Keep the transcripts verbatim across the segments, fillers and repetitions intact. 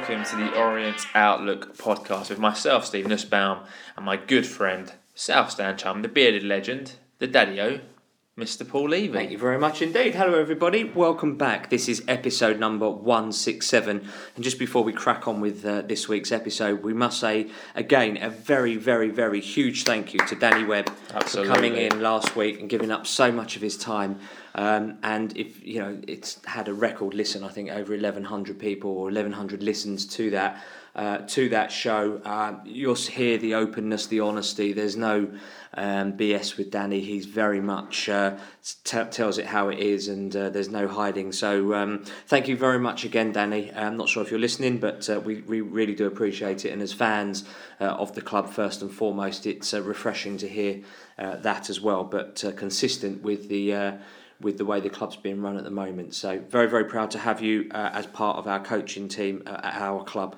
welcome to the Orient Outlook podcast with myself, Steve Nussbaum, and my good friend, South Stand chum, the bearded legend, the daddy-o, Mister Paul Levy. Thank you very much indeed. Hello everybody, welcome back. This is episode number one sixty-seven, and just before we crack on with uh, this week's episode, we must say again a very, very, very huge thank you to Danny Webb. Absolutely. For coming in last week and giving up so much of his time. Um, and if you know, it's had a record listen. I think over eleven hundred people or eleven hundred listens to that uh, to that show. Uh, you'll hear the openness, the honesty. There's no um, B S with Danny. He's very much uh, t- tells it how it is, and uh, there's no hiding. So um, thank you very much again, Danny. I'm not sure if you're listening, but uh, we we really do appreciate it. And as fans uh, of the club, first and foremost, it's uh, refreshing to hear uh, that as well. But uh, consistent with the. Uh, with the way the club's being run at the moment. So very, very proud to have you uh, as part of our coaching team uh, at our club.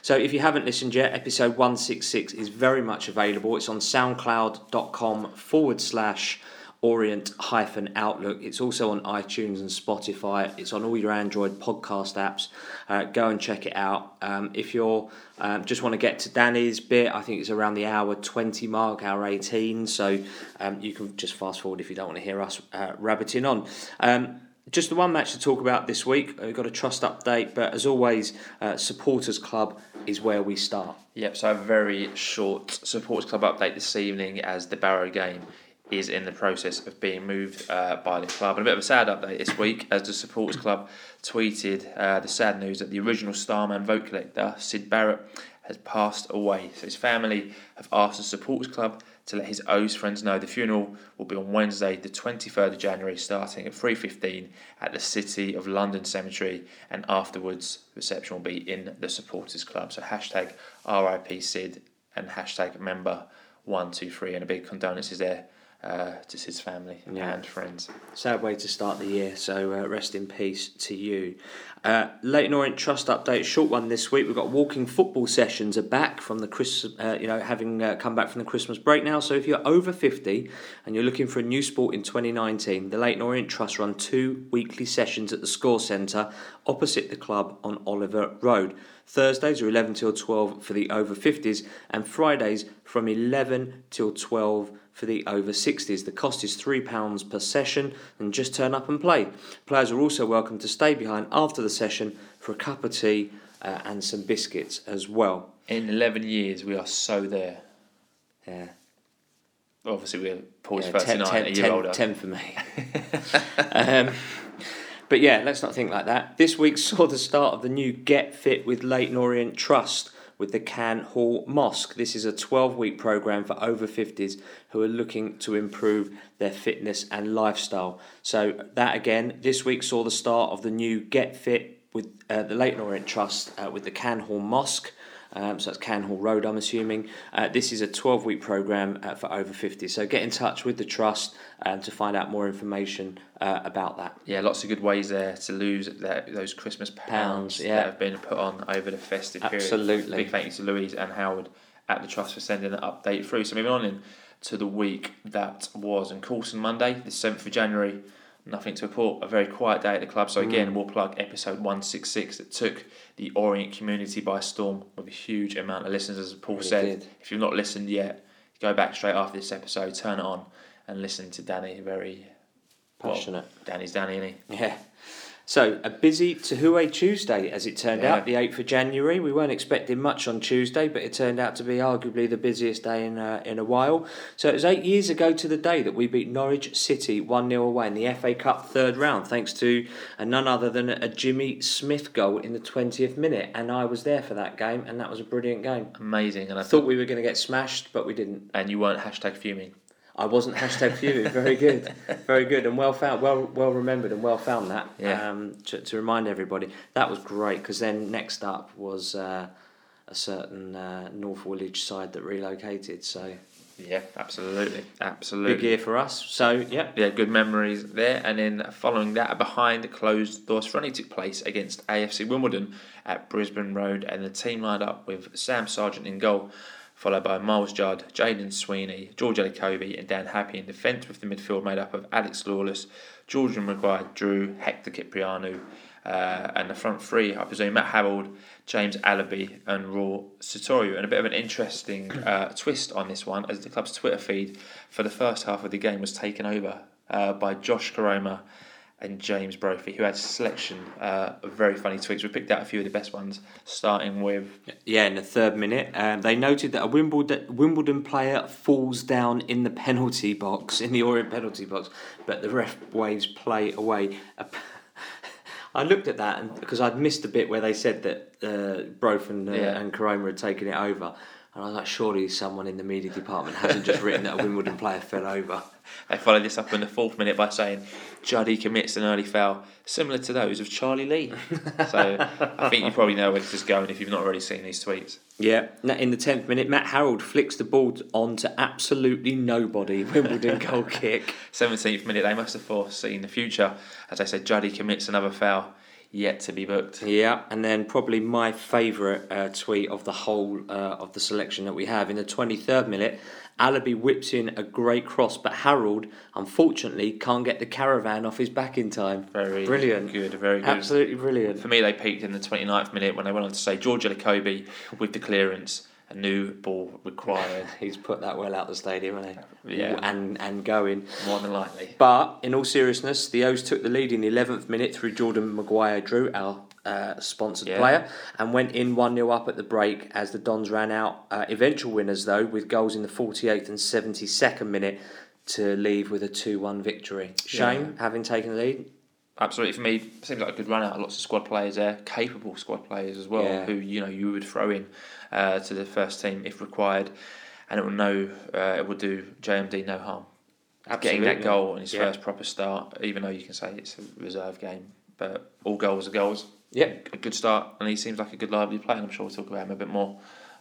So if you haven't listened yet, episode one sixty-six is very much available. It's on soundcloud.com forward slash Orient hyphen Outlook. It's also on iTunes and Spotify. It's on all your Android podcast apps. Uh, go and check it out. Um, if you're um, just want to get to Danny's bit, I think it's around the hour twenty mark, hour eighteen. So um, you can just fast forward if you don't want to hear us uh, rabbiting on. Um, just the one match to talk about this week. We've got a trust update, but as always, uh, Supporters Club is where we start. Yep, so a very short Supporters Club update this evening as the Barrow game is in the process of being moved uh, by the club. And a bit of a sad update this week as the Supporters Club tweeted uh, the sad news that the original Starman vote collector, Sid Barrett, has passed away. So his family have asked the Supporters Club to let his O's friends know. The funeral will be on Wednesday, the twenty-third of January, starting at three fifteen at the City of London Cemetery, and afterwards the reception will be in the Supporters Club. So hashtag R I P Sid and hashtag member one two three, and a big condolences there Uh, just his family, yeah, and friends. Sad way to start the year, so uh, rest in peace to you. Uh, Leyton Orient Trust update, short one this week. We've got walking football sessions are back from the Chris, uh, you know, having uh, come back from the Christmas break now. So if you're over fifty and you're looking for a new sport in twenty nineteen, the Leyton Orient Trust run two weekly sessions at the Score Centre opposite the club on Oliver Road. Thursdays are eleven till twelve for the over fifties, and Fridays from eleven till twelve for the over sixties. The cost is three pounds per session, and just turn up and play. Players are also welcome to stay behind after the session for a cup of tea uh, and some biscuits as well. In eleven years, we are so there. Yeah. Obviously, we're Paul's yeah, thirty-nine, a year ten, older. ten for me. um, but yeah, let's not think like that. This week saw the start of the new Get Fit with Leyton Orient Trust with the Canhall Mosque. This is a twelve-week programme for over fifties who are looking to improve their fitness and lifestyle. So that again, this week saw the start of the new Get Fit with uh, the Leyton Orient Trust uh, with the Canhall Mosque. Um, so that's Canhall Road, I'm assuming. Uh, this is a twelve-week programme uh, for over fifty. So get in touch with the Trust um, to find out more information uh, about that. Yeah, lots of good ways there to lose that, those Christmas pounds, pounds yeah. that have been put on over the festive Absolutely. Period. Absolutely. Big thank you to Louise and Howard at the Trust for sending that update through. So moving on in to the week that was. And Coulson Monday, the seventh of January, nothing to report. A very quiet day at the club. So again, mm. we'll plug episode one sixty-six that took the Orient community by storm with a huge amount of listeners, as Paul really said. Did. If you've not listened yet, go back straight after this episode, turn it on and listen to Danny. Very passionate. Well, Danny's Danny, isn't he? Yeah. So, a busy Tahué Tuesday, as it turned yeah. out, the eighth of January. We weren't expecting much on Tuesday, but it turned out to be arguably the busiest day in uh, in a while. So, it was eight years ago to the day that we beat Norwich City one nil away in the F A Cup third round, thanks to uh, none other than a Jimmy Smith goal in the twentieth minute. And I was there for that game, and that was a brilliant game. Amazing. And I thought, thought we were going to get smashed, but we didn't. And you weren't hashtag fuming. I wasn't hashtag fuming. Very good, very good, and well found, well well remembered, and well found that. Yeah. Um, to, to remind everybody, that was great, because then next up was uh, a certain uh, North Woolwich side that relocated. So yeah, absolutely, absolutely, big year for us. So yeah, yeah, good memories there. And then following that, a behind closed doors friendly took place against A F C Wimbledon at Brisbane Road, and the team lined up with Sam Sargent in goal, followed by Miles Judd, Jaden Sweeney, George Elokobi and Dan Happy in defence, with the midfield made up of Alex Lawless, Jordan Maguire-Drew, Hector Cipriano Uh, and the front three, I presume, Matt Harrold, James Alabi and Raul Satoru. And a bit of an interesting uh, twist on this one, as the club's Twitter feed for the first half of the game was taken over uh, by Josh Koroma and James Brophy, who had a selection uh, of very funny tweets. We picked out a few of the best ones, starting with... Yeah, in the third minute, um, they noted that a Wimbledon, Wimbledon player falls down in the penalty box, in the Orient penalty box, but the ref waves play away. I looked at that and because I'd missed the bit where they said that uh, Brophy and, uh, yeah. and Koroma had taken it over. And I was like, surely someone in the media department hasn't just written that a Wimbledon player fell over. They followed this up in the fourth minute by saying, Juddy commits an early foul, similar to those of Charlie Lee. So I think you probably know where this is going if you've not already seen these tweets. Yeah. In the tenth minute, Matt Harrold flicks the ball on to absolutely nobody. Wimbledon goal kick. seventeenth minute, they must have foreseen the future. As I said, Juddy commits another foul. Yet to be booked. Yeah, and then probably my favourite uh, tweet of the whole uh, of the selection that we have. In the twenty-third minute, Alabi whips in a great cross, but Harold, unfortunately, can't get the caravan off his back in time. Very brilliant. Good, very good. Absolutely brilliant. For me, they peaked in the twenty-ninth minute when they went on to say George Elokobi with the clearance. A new ball required. He's put that well out the stadium, hasn't he? Yeah. And, and going. More than likely. But, in all seriousness, the O's took the lead in the eleventh minute through Jordan Maguire-Drew, our uh, sponsored yeah. player, and went in one nil up at the break as the Dons ran out. Uh, eventual winners, though, with goals in the forty-eighth and seventy-second minute to leave with a two one victory. Shame, yeah. having taken the lead. Absolutely, for me, seems like a good run out. Lots of squad players there, capable squad players as well, yeah. who you know you would throw in uh, to the first team if required, and it will no, uh, it will do J M D no harm. Absolutely. Getting that goal in his yeah. first proper start, even though you can say it's a reserve game, but all goals are goals. Yeah, a good start, and he seems like a good lively player. And I'm sure we'll talk about him a bit more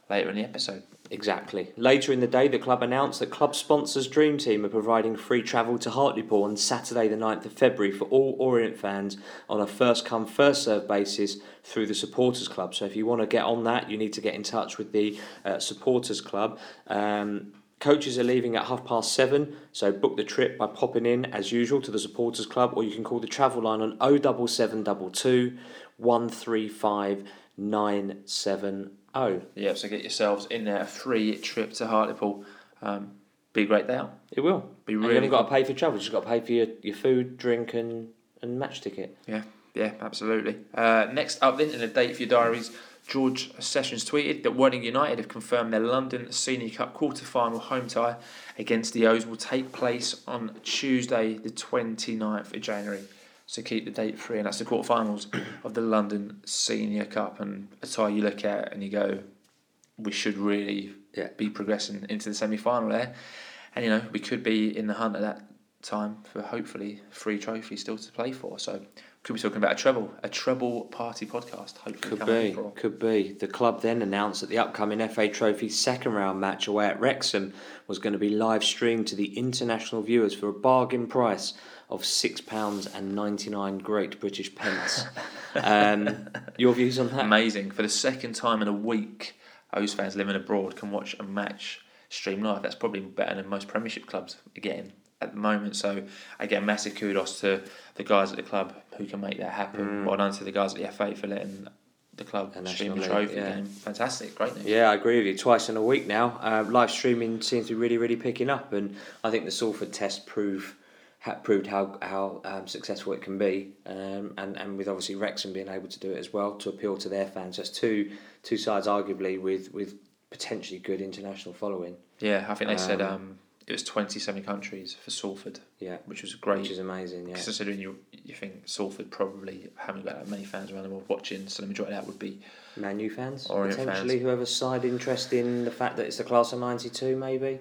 later in the episode. Exactly. Later in the day, the club announced that club sponsors Dream Team are providing free travel to Hartlepool on Saturday the ninth of February for all Orient fans on a first-come, first-served basis through the Supporters Club. So if you want to get on that, you need to get in touch with the uh, Supporters Club. Um, coaches are leaving at half past seven, so book the trip by popping in, as usual, to the Supporters Club, or you can call the travel line on oh seven seven two, one three five, nine seven oh. Oh. Yeah, so get yourselves in there. A free trip to Hartlepool. Um, be a great day out. It will. Be really. And you haven't got to pay for travel, you've just got to pay for your, your food, drink, and, and match ticket. Yeah, yeah, absolutely. Uh, next up, then, in a date for your diaries, George Sessions tweeted that Worthing United have confirmed their London Senior Cup quarter-final home tie against the O's will take place on Tuesday, the twenty-ninth of January. So keep the date free, and that's the quarterfinals of the London Senior Cup. And a tie you look at and you go, we should really yeah. be progressing into the semi-final there. And, you know, we could be in the hunt at that time for hopefully three trophies still to play for. So could be talking about a treble, a treble party podcast, hopefully. Could be, for. could be. The club then announced that the upcoming F A Trophy second round match away at Wrexham was going to be live streamed to the international viewers for a bargain price of six pounds ninety-nine great British pence. Um, your views on that? Amazing. For the second time in a week, O's fans living abroad can watch a match stream live. That's probably better than most Premiership clubs again at the moment. So, again, massive kudos to the guys at the club who can make that happen. Mm. Well done to the guys at the F A for letting the club the stream the trophy yeah. game. Fantastic, great news. Yeah, I agree with you. Twice in a week now. Uh, live streaming seems to be really, really picking up. And I think the Salford test proved... proved how, how um, successful it can be, um, and, and with obviously Wrexham being able to do it as well, to appeal to their fans. That's two two sides arguably with, with potentially good international following. Yeah, I think they um, said um, it was twenty-seven countries for Salford, yeah, which was great. Which is amazing, yeah. Considering you you think Salford probably haven't got that many fans around the world watching, so the majority of that would be... Man U fans, Orient potentially, fans. Whoever's side interest in the fact that it's the class of ninety-two maybe.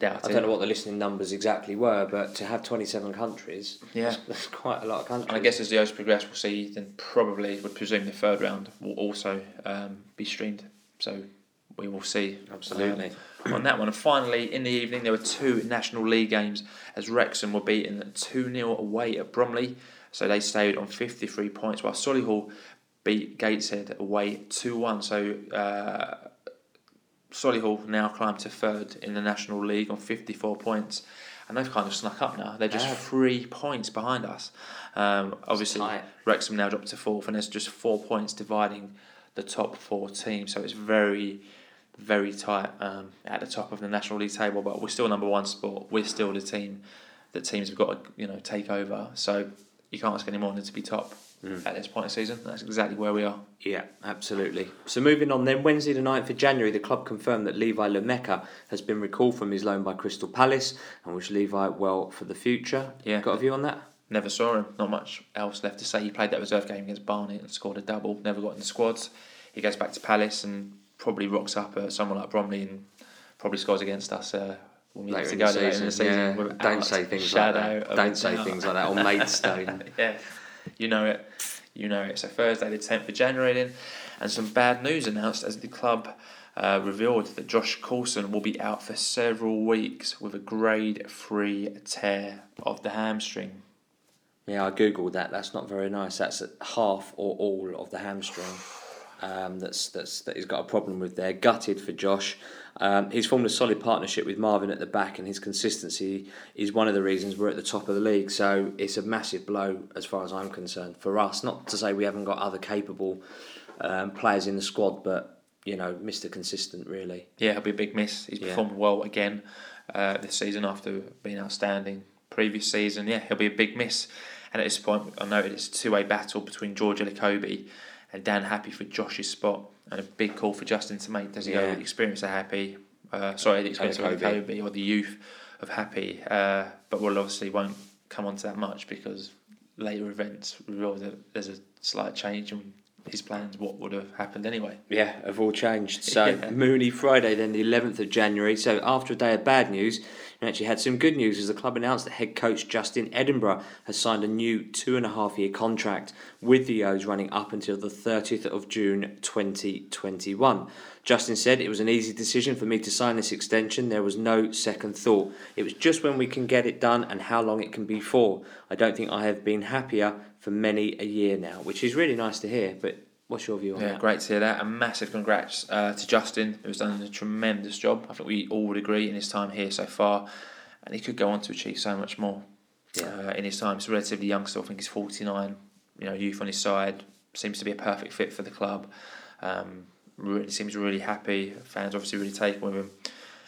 Doubt I don't it. know what the listening numbers exactly were, but to have twenty-seven countries, yeah. that's, that's quite a lot of countries. And I guess as the O's progress, we'll see, then probably, would presume the third round will also um, be streamed. So we will see. Absolutely. Um, on that one. And finally, in the evening, there were two National League games as Wrexham were beaten two nil away at Bromley. So they stayed on fifty-three points, while Solihull beat Gateshead away two one. So... Uh, Solihull now climbed to third in the National League on fifty-four points, and they've kind of snuck up now. They're just yeah. three points behind us. Um, obviously, Wrexham now dropped to fourth, and there's just four points dividing the top four teams. So it's very, very tight um, at the top of the National League table. But we're still number one spot. We're still the team that teams have got to, you know, take over. So you can't ask any more than to be top. Mm. At this point of the season, that's exactly where we are. Yeah, absolutely. So moving on then, Wednesday the ninth of January, the club confirmed that Levi Lemeka has been recalled from his loan by Crystal Palace, and wish Levi well for the future. Yeah. Got a view on that? Never saw him, not much else left to say. He played that reserve game against Barnet and scored a double, never got in the squad. He goes back to Palace and probably rocks up at someone like Bromley and probably scores against us uh, when we later, in, to go the later in the season. Yeah. Don't say things like that. Don't say dinner. things like that on Maidstone. Yeah. You know it, you know it. So Thursday the tenth of January then, and some bad news announced as the club uh, revealed that Josh Coulson will be out for several weeks with a grade three tear of the hamstring. Yeah, I googled that. That's not very nice. That's half or all of the hamstring. Um, that's that's that he's got a problem with there. Gutted for Josh. Um, he's formed a solid partnership with Marvin at the back, and his consistency is one of the reasons we're at the top of the league. So it's a massive blow as far as I'm concerned for us. Not to say we haven't got other capable um, players in the squad, but you know, Mister Consistent really. Yeah, it'll be a big miss. He's yeah. performed well again uh, this season after being outstanding previous season. Yeah, he'll be a big miss. And at this point, I noted it's a two-way battle between George Elokobi and Dan Happy for Josh's spot, and a big call for Justin to make. Does he yeah. go with the experience of Happy? Uh, sorry, the experience Elokobi. of Elokobi, or the youth of Happy? Uh, but we'll obviously won't come on to that much because later events reveal that there's a slight change in his plans. What would have happened anyway? Yeah, have all changed. So yeah. Mooney Friday, then the eleventh of January. So after a day of bad news, we actually had some good news as the club announced that head coach Justin Edinburgh has signed a new two and a half year contract with the O's running up until the thirtieth of June twenty twenty-one. Justin said, "It was an easy decision for me to sign this extension. There was no second thought. It was just when we can get it done and how long it can be for. I don't think I have been happier for many a year now," which is really nice to hear, but what's your view on yeah, that? Yeah, great to hear that. And massive congrats uh, to Justin, who's done a tremendous job. I think we all would agree in his time here so far. And he could go on to achieve so much more yeah. uh, in his time. He's relatively young, so I think he's forty-nine. You know, youth on his side. Seems to be a perfect fit for the club. Um, really seems really happy. Fans obviously really taken with him.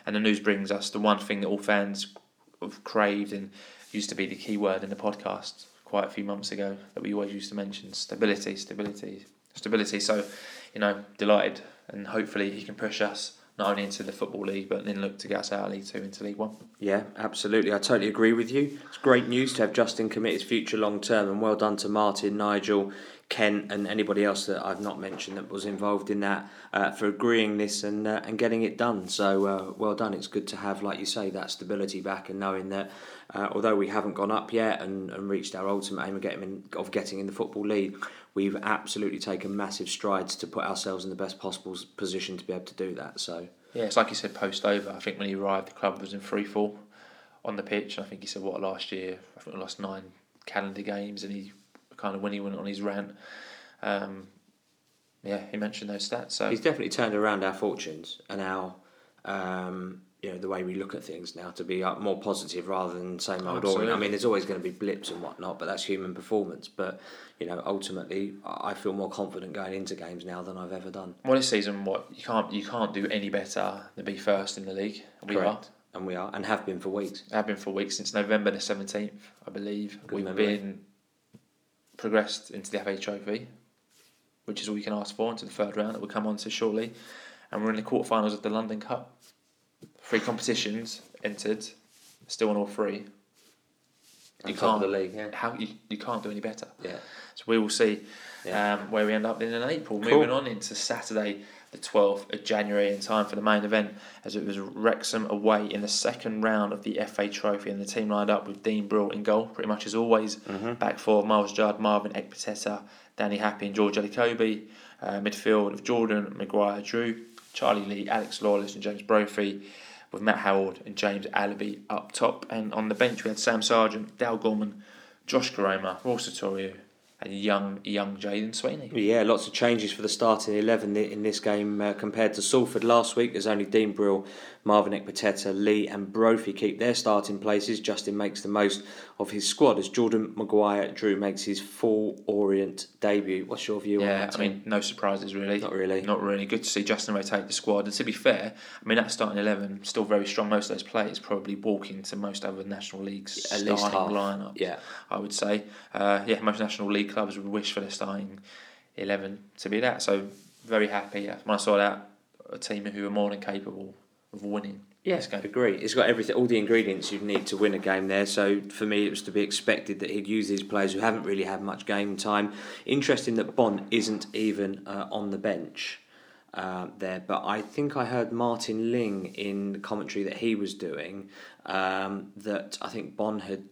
And the news brings us the one thing that all fans have craved and used to be the key word in the podcast quite a few months ago that we always used to mention. Stability, stability. Stability, so you know, delighted, and hopefully he can push us not only into the Football League but then look to get us out of League Two into League One. Yeah, absolutely. I totally agree with you. It's great news to have Justin commit his future long term, and well done to Martin, Nigel, Kent, and anybody else that I've not mentioned that was involved in that uh, for agreeing this and uh, and getting it done. So uh, well done. It's good to have, like you say, that stability back, and knowing that uh, although we haven't gone up yet and, and reached our ultimate aim of getting in, of getting in the Football League, we've absolutely taken massive strides to put ourselves in the best possible position to be able to do that. So yeah, it's like you said, post over. I think when he arrived, the club was in free fall on the pitch, and I think he said what last year I think we lost nine calendar games, and he. Kind of when he went on his rant, um, yeah, he mentioned those stats. So he's definitely turned around our fortunes and our, um, you know, the way we look at things now to be more positive rather than same old Orient. I mean, there's always going to be blips and whatnot, but that's human performance. But you know, ultimately, I feel more confident going into games now than I've ever done. Well, this season, what you can't you can't do any better than be first in the league. We Correct. are. And we are, and have been for weeks. Have been for weeks since November the seventeenth, I believe. Good We've memory. been. Progressed into the F A Trophy, which is all you can ask for, into the third round that we'll come on to shortly, and we're in the quarterfinals of the London Cup. Three competitions entered, still on all three. You can't the league, yeah. how you, you can't do any better. Yeah. So we will see yeah. um, where we end up in April. Cool. Moving on into Saturday, the twelfth of January, in time for the main event, as it was Wrexham away in the second round of the F A Trophy, and the team lined up with Dean Brill in goal, pretty much as always. Mm-hmm. Back four, Miles Judd, Marvin Ekpiteta, Danny Happy and George Elokobi. Uh, midfield of Jordan Maguire-Drew, Charlie Lee, Alex Lawless and James Brophy, with Matt Harrold and James Alabi up top. And on the bench we had Sam Sargent, Dal Gorman, Josh Koroma, Ross Sartorio and young young Jaden Sweeney. Yeah, lots of changes for the starting eleven in this game uh, compared to Salford last week. There's only Dean Brill, Marvin Ekpiteta, Lee and Brophy keep their starting places. Justin makes the most of his squad as Jordan Maguire-Drew makes his full Orient debut. What's your view yeah, on that? Yeah, I mean, no surprises really. Not really. Not really. Good to see Justin rotate the squad. And to be fair, I mean, that starting eleven still very strong. Most of those players probably walk into most other National League's yeah, starting lineup. Yeah, I would say. Uh, yeah, most National League clubs would wish for their starting eleven to be that. So, very happy when I saw that, a team who are more than capable of winning. Yes, yeah, agree. It's got everything, all the ingredients you'd need to win a game there. So for me, it was to be expected that he'd use these players who haven't really had much game time. Interesting that Bonne isn't even uh, on the bench uh, there. But I think I heard Martin Ling in the commentary that he was doing um, that I think Bonne had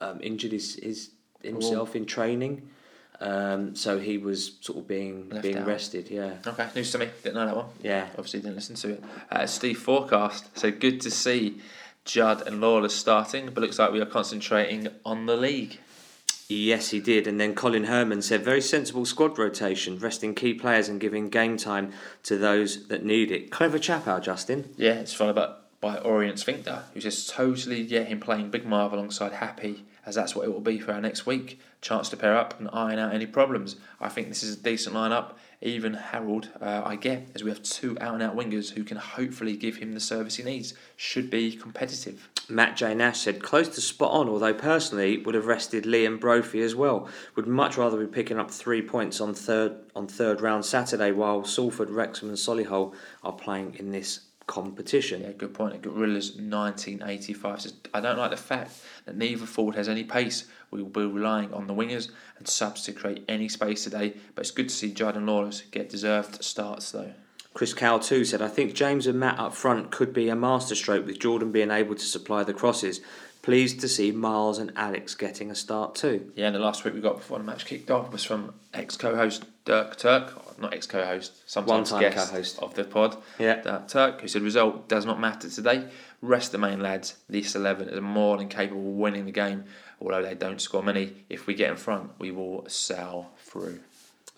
um, injured his, his himself oh. in training. Um, so he was sort of being Left being out. rested, yeah. Okay, news to me. Didn't know that one. Yeah, obviously didn't listen to it. Uh, Steve Forecast said, "Good to see Judd and Lawless starting, but looks like we are concentrating on the league." Yes, he did. And then Colin Herman said, "Very sensible squad rotation, resting key players and giving game time to those that need it." Clever chap, our Justin. Yeah, it's fun about by Orient Sphincter, who says totally yeah him playing Big Marv alongside Happy, as that's what it will be for our next week. Chance to pair up and iron out any problems. I think this is a decent lineup. Even Harold, uh, I get, as we have two out-and-out wingers who can hopefully give him the service he needs. Should be competitive." Matt J. Nash said, "Close to spot on, although personally would have rested Lee and Brophy as well. Would much rather be picking up three points on third on third round Saturday while Salford, Wrexham and Solihull are playing in this competition." Yeah, good point. Gorillas nineteen eighty-five says, "I don't like the fact that neither forward has any pace. We will be relying on the wingers and subs to create any space today, but it's good to see Jordan Lawless get deserved starts though." Chris Cowell too said, "I think James and Matt up front could be a masterstroke with Jordan being able to supply the crosses. Pleased to see Miles and Alex getting a start too." Yeah, and the last tweet we got before the match kicked off was from ex-co-host Dirk Turk, not ex-co-host, sometimes One-time guest co-host. of the pod, yeah. Dirk Turk, who said, "Result does not matter today. Rest the main lads. This eleven is more than capable of winning the game, although they don't score many. If we get in front, we will sail through."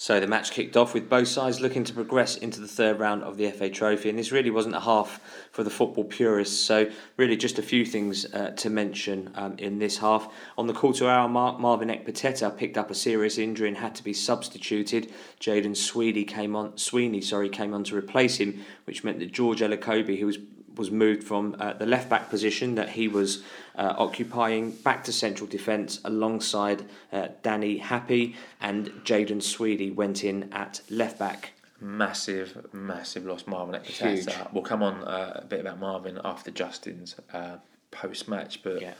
So the match kicked off with both sides looking to progress into the third round of the F A Trophy, and this really wasn't a half for the football purists, so really just a few things uh, to mention um, in this half. On the quarter hour mark, Marvin Ekpiteta picked up a serious injury and had to be substituted. Jaden Sweeney came on, Sweeney, sorry, came on to replace him, which meant that George Elokobi, who was was moved from uh, the left-back position that he was uh, occupying back to central defence alongside uh, Danny Happy, and Jaden Sweeney went in at left-back. Massive, massive loss, Marvin Ekpiteta. We'll come on uh, a bit about Marvin after Justin's uh, post-match, but yeah.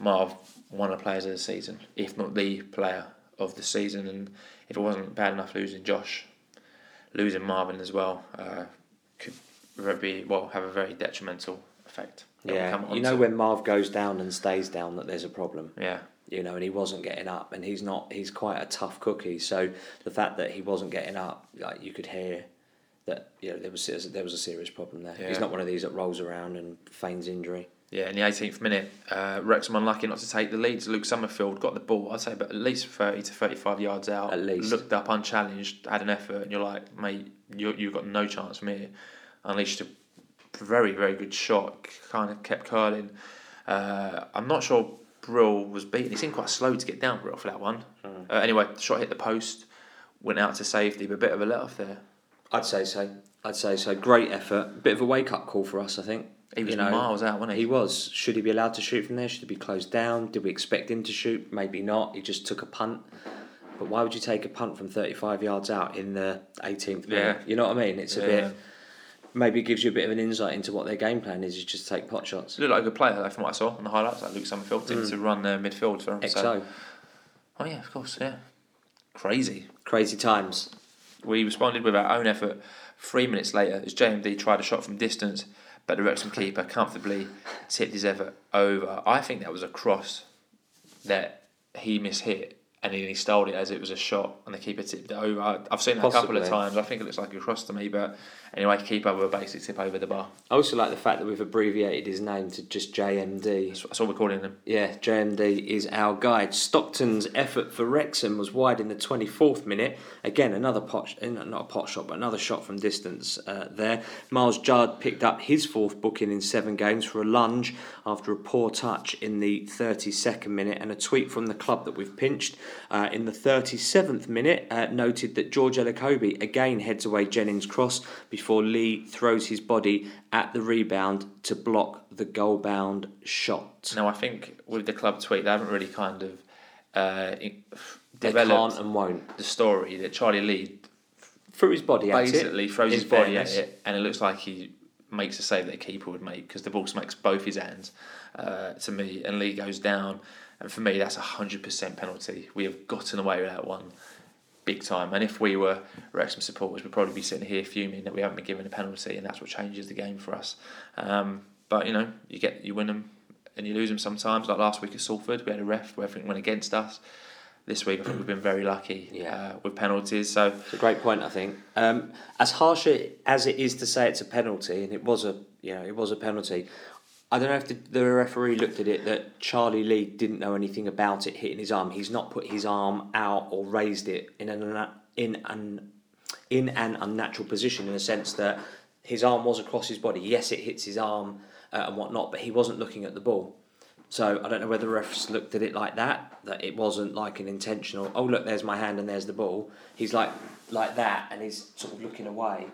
Marv, one of the players of the season, if not the player of the season, and if it wasn't bad enough losing Josh, losing Marvin as well, uh, could Be, well, have a very detrimental effect. Yeah, you know to. when Marv goes down and stays down that there's a problem. Yeah. You know, and he wasn't getting up, and he's not. He's quite a tough cookie. So the fact that he wasn't getting up, like you could hear that, you know, there was there was a serious problem there. Yeah. He's not one of these that rolls around and feigns injury. Yeah, in the eighteenth minute, uh, Wrexham unlucky not to take the lead. Luke Summerfield got the ball, I'd say, about at least thirty to thirty-five yards out. At least. Looked up unchallenged, had an effort, and you're like, mate, you you've got no chance from here. Unleashed a very, very good shot, kind of kept curling. Uh, I'm not sure Brill was beaten. He seemed quite slow to get down, Brill, for that one. Mm. Uh, anyway, the shot hit the post, went out to safety, but a bit of a let-off there. I'd say so. I'd say so. Great effort. Bit of a wake-up call for us, I think. He was you know, miles out, wasn't he? He was. Should he be allowed to shoot from there? Should he be closed down? Did we expect him to shoot? Maybe not. He just took a punt. But why would you take a punt from thirty-five yards out in the eighteenth minute? Yeah. You know what I mean? It's a yeah. bit... Maybe it gives you a bit of an insight into what their game plan is, is just take pot shots. It looked like a good player, though, from what I saw on the highlights, like Luke Summerfield did mm. to run their midfield for him. X O. So. Oh, yeah, of course, yeah. Crazy. Crazy times. We responded with our own effort three minutes later as J M D tried a shot from distance, but the Wrexham keeper comfortably tipped his effort over. I think that was a cross that he mishit and then he stole it as it was a shot, and the keeper tipped it over. I've seen it Possibly. a couple of times. I think it looks like a cross to me, but anyway, keeper with a basic tip over the bar. I also like the fact that we've abbreviated his name to just J M D. That's, that's all we're calling him. Yeah, J M D is our guide. Stockton's effort for Wrexham was wide in the twenty-fourth minute. Again, another pot, not a pot shot, but another shot from distance uh, there. Miles Judd picked up his fourth booking in seven games for a lunge after a poor touch in the thirty-second minute, and a tweet from the club that we've pinched. Uh, in the thirty-seventh minute, uh, noted that George Elokobi again heads away Jennings' cross before Lee throws his body at the rebound to block the goal-bound shot. Now, I think with the club tweet, they haven't really kind of uh, developed and won't. the story that Charlie Lee threw his body at it. Basically throws his body at it, and it looks like he makes a save that a keeper would make because the ball smacks both his hands uh, to me, and Lee goes down. And for me, that's a one hundred percent penalty. We have gotten away with that one big time. And if we were Wrexham supporters, we'd probably be sitting here fuming that we haven't been given a penalty, and that's what changes the game for us. Um, but, you know, you get you win them and you lose them sometimes. Like last week at Salford, we had a ref where everything went against us. This week, I think we've been very lucky yeah. uh, with penalties. So it's a great point, I think. Um, as harsh as it is to say it's a penalty, and it was a, you know, it was a penalty, I don't know if the, the referee looked at it that Charlie Lee didn't know anything about it hitting his arm. He's not put his arm out or raised it in an in an in an unnatural position, in the sense that his arm was across his body. Yes, it hits his arm uh, and whatnot, but he wasn't looking at the ball. So I don't know whether the refs looked at it like that, that it wasn't like an intentional, oh look, there's my hand and there's the ball. He's like like that, and he's sort of looking away,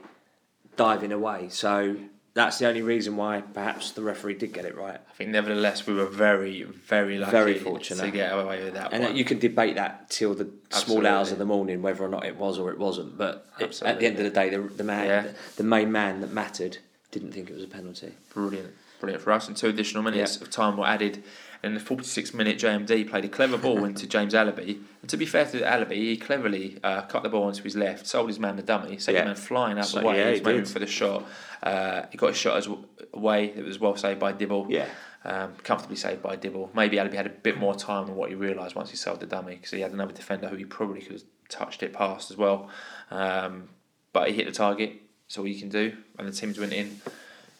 diving away. So that's the only reason why perhaps the referee did get it right. I think nevertheless we were very, very lucky very fortunate. to get away with that and one. And you can debate that till the Absolutely. small hours of the morning, whether or not it was or it wasn't. But it, at the end of the day, the, the man, yeah. the, the main man that mattered didn't think it was a penalty. Brilliant. Brilliant for us. And two additional minutes yeah. of time were added. And in the forty-sixth minute, J M D played a clever ball into James Alabi. And to be fair to Alabi, he cleverly uh, cut the ball onto his left, sold his man the dummy, sent yeah. his man flying out so, the way, yeah, he was moving for the shot. Uh, he got his shot as w- away, it was well saved by Dibble. Yeah. Um, comfortably saved by Dibble. Maybe Alabi had a bit more time than what he realised once he sold the dummy, because he had another defender who he probably could have touched it past as well. Um, but he hit the target, that's all you can do. And the teams went in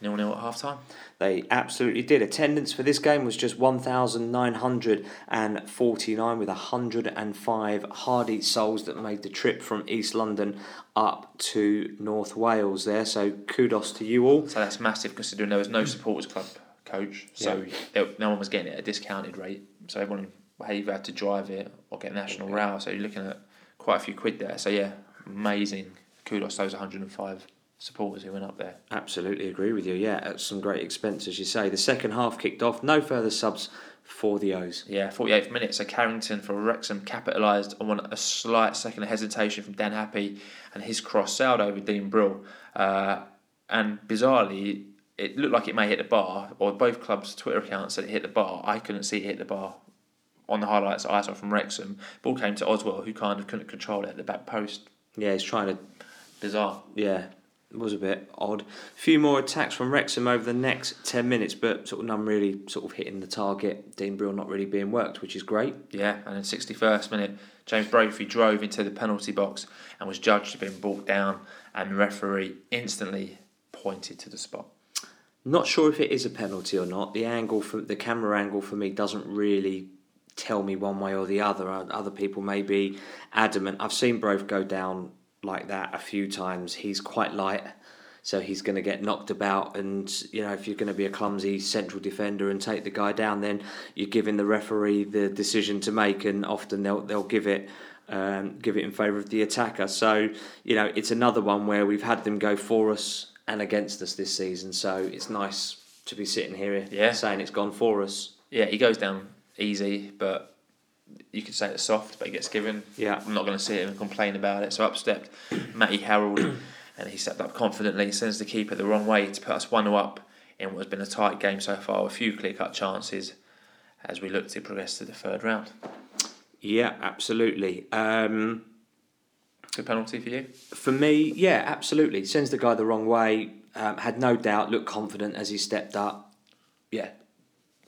nil nil at half-time. They absolutely did. Attendance for this game was just one thousand nine hundred forty-nine, with one hundred five hardy souls that made the trip from East London up to North Wales there. So kudos to you all. So that's massive, considering there was no supporters club coach. So yeah. no one was getting it at a discounted rate. So everyone either had to drive it or get national okay. row. So you're looking at quite a few quid there. So yeah, amazing. Kudos to those one hundred five supporters who went up there. Absolutely agree with you, yeah, at some great expense, as you say. The second half kicked off, no further subs for the O's. Yeah, forty-eighth minute, so Carrington for Wrexham capitalised on a slight second of hesitation from Dan Happy, and his cross sailed over Dean Brill. Uh, and bizarrely, it looked like it may hit the bar, or both clubs' Twitter accounts said it hit the bar. I couldn't see it hit the bar on the highlights I saw from Wrexham. Ball came to Oswell, who kind of couldn't control it at the back post. Yeah, he's trying to... Bizarre. Yeah. It was a bit odd. A few more attacks from Wrexham over the next ten minutes, but sort of none really sort of hitting the target. Dean Brill not really being worked, which is great. Yeah, and in sixty-first minute, James Brophy drove into the penalty box and was judged to have been brought down, and the referee instantly pointed to the spot. Not sure if it is a penalty or not. The angle, for, the camera angle for me doesn't really tell me one way or the other. Other people may be adamant. I've seen Brophy go down like that a few times. He's quite light, so he's going to get knocked about, and you know, if you're going to be a clumsy central defender and take the guy down, then you're giving the referee the decision to make, and often they'll they'll give it um, give it in favour of the attacker. So you know, it's another one where we've had them go for us and against us this season, so it's nice to be sitting here yeah. saying it's gone for us. Yeah, he goes down easy, but you could say it's soft, but it gets given. Yeah. I'm not going to sit and complain about it. So up stepped Matty Harrold, and he stepped up confidently, sends the keeper the wrong way to put us one nil up in what has been a tight game so far, with a few clear-cut chances as we look to progress to the third round. Yeah, absolutely. Um, Good penalty for you? For me, yeah, absolutely. Sends the guy the wrong way, um, had no doubt, looked confident as he stepped up. Yeah,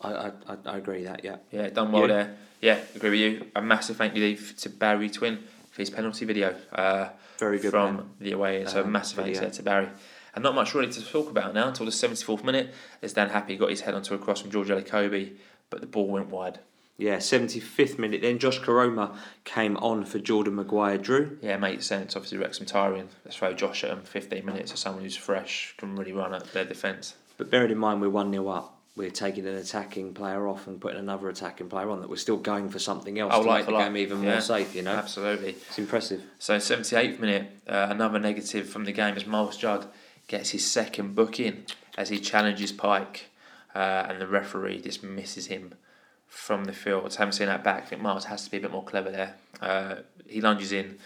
I I, I agree with that, yeah. Yeah, done well you? there. yeah, agree with you. A massive thank you to Barry Twin for his penalty video. Uh, Very good from man. the away. So um, massive video. thanks there to Barry. And not much really to talk about now until the seventy-fourth minute, as Dan Happy got his head onto a cross from George Elokobi, but the ball went wide. Yeah, seventy-fifth minute. Then Josh Koroma came on for Jordan Maguire-Drew. Yeah, makes sense. Obviously, Wrexham tiring. Let's throw Josh at him. fifteen minutes, or someone who's fresh can really run at their defence. But bearing in mind, we're one nil up. We're taking an attacking player off and putting another attacking player on. That we're still going for something else oh, to like make the like. game even yeah. more safe, you know? Absolutely. It's impressive. So, seventy-eighth minute, uh, another negative from the game as Miles Judd gets his second booking as he challenges Pike, uh, and the referee dismisses him from the field. So I haven't seen that back. I think Miles has to be a bit more clever there. Uh, he lunges in,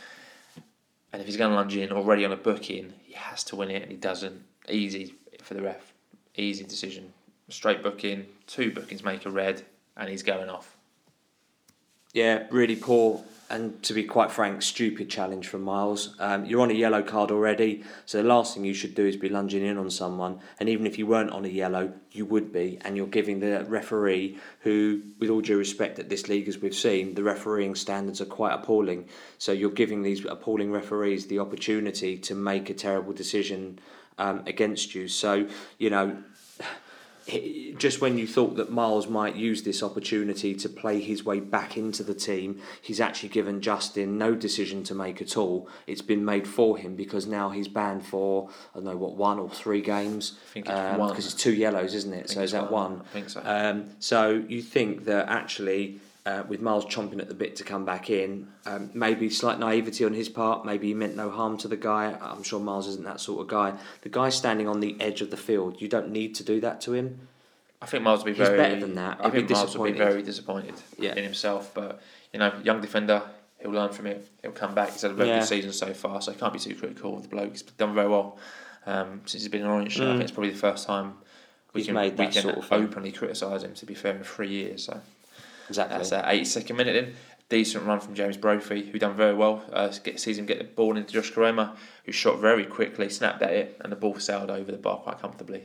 and if he's going to lunge in already on a booking, he has to win it, and he doesn't. Easy for the ref. Easy decision. Straight booking, two bookings make a red, and he's going off. Yeah, really poor, and to be quite frank, stupid challenge from Miles. Um, you're on a yellow card already, so the last thing you should do is be lunging in on someone, and even if you weren't on a yellow, you would be, and you're giving the referee, who, with all due respect at this league as we've seen, the refereeing standards are quite appalling, so you're giving these appalling referees the opportunity to make a terrible decision um, against you. So, you know, just when you thought that Miles might use this opportunity to play his way back into the team, he's actually given Justin no decision to make at all. It's been made for him because now he's banned for, I don't know, what, one or three games? I think it's um, one. Because it's two yellows, isn't it? So is that one? one? I think so. Um, so you think that actually, uh, with Miles chomping at the bit to come back in, um, maybe slight naivety on his part, maybe he meant no harm to the guy. I'm sure Miles isn't that sort of guy. The guy standing on the edge of the field, you don't need to do that to him. I think Miles would be He's very... He's better than that. I He'd think Miles would be very disappointed yeah. in himself, but, you know, young defender, he'll learn from it, he'll come back. He's had a very yeah. good season so far, so he can't be too critical of the bloke. He's done very well um, since he's been in Orange. Mm. I think it's probably the first time we he's can, made that we can sort of openly criticise him, to be fair, in three years. So exactly. That's that eighty-second minute in. Decent run from James Brophy, who done very well. Uh, get, sees him get the ball into Josh Koroma, who shot very quickly, snapped at it, and the ball sailed over the bar quite comfortably.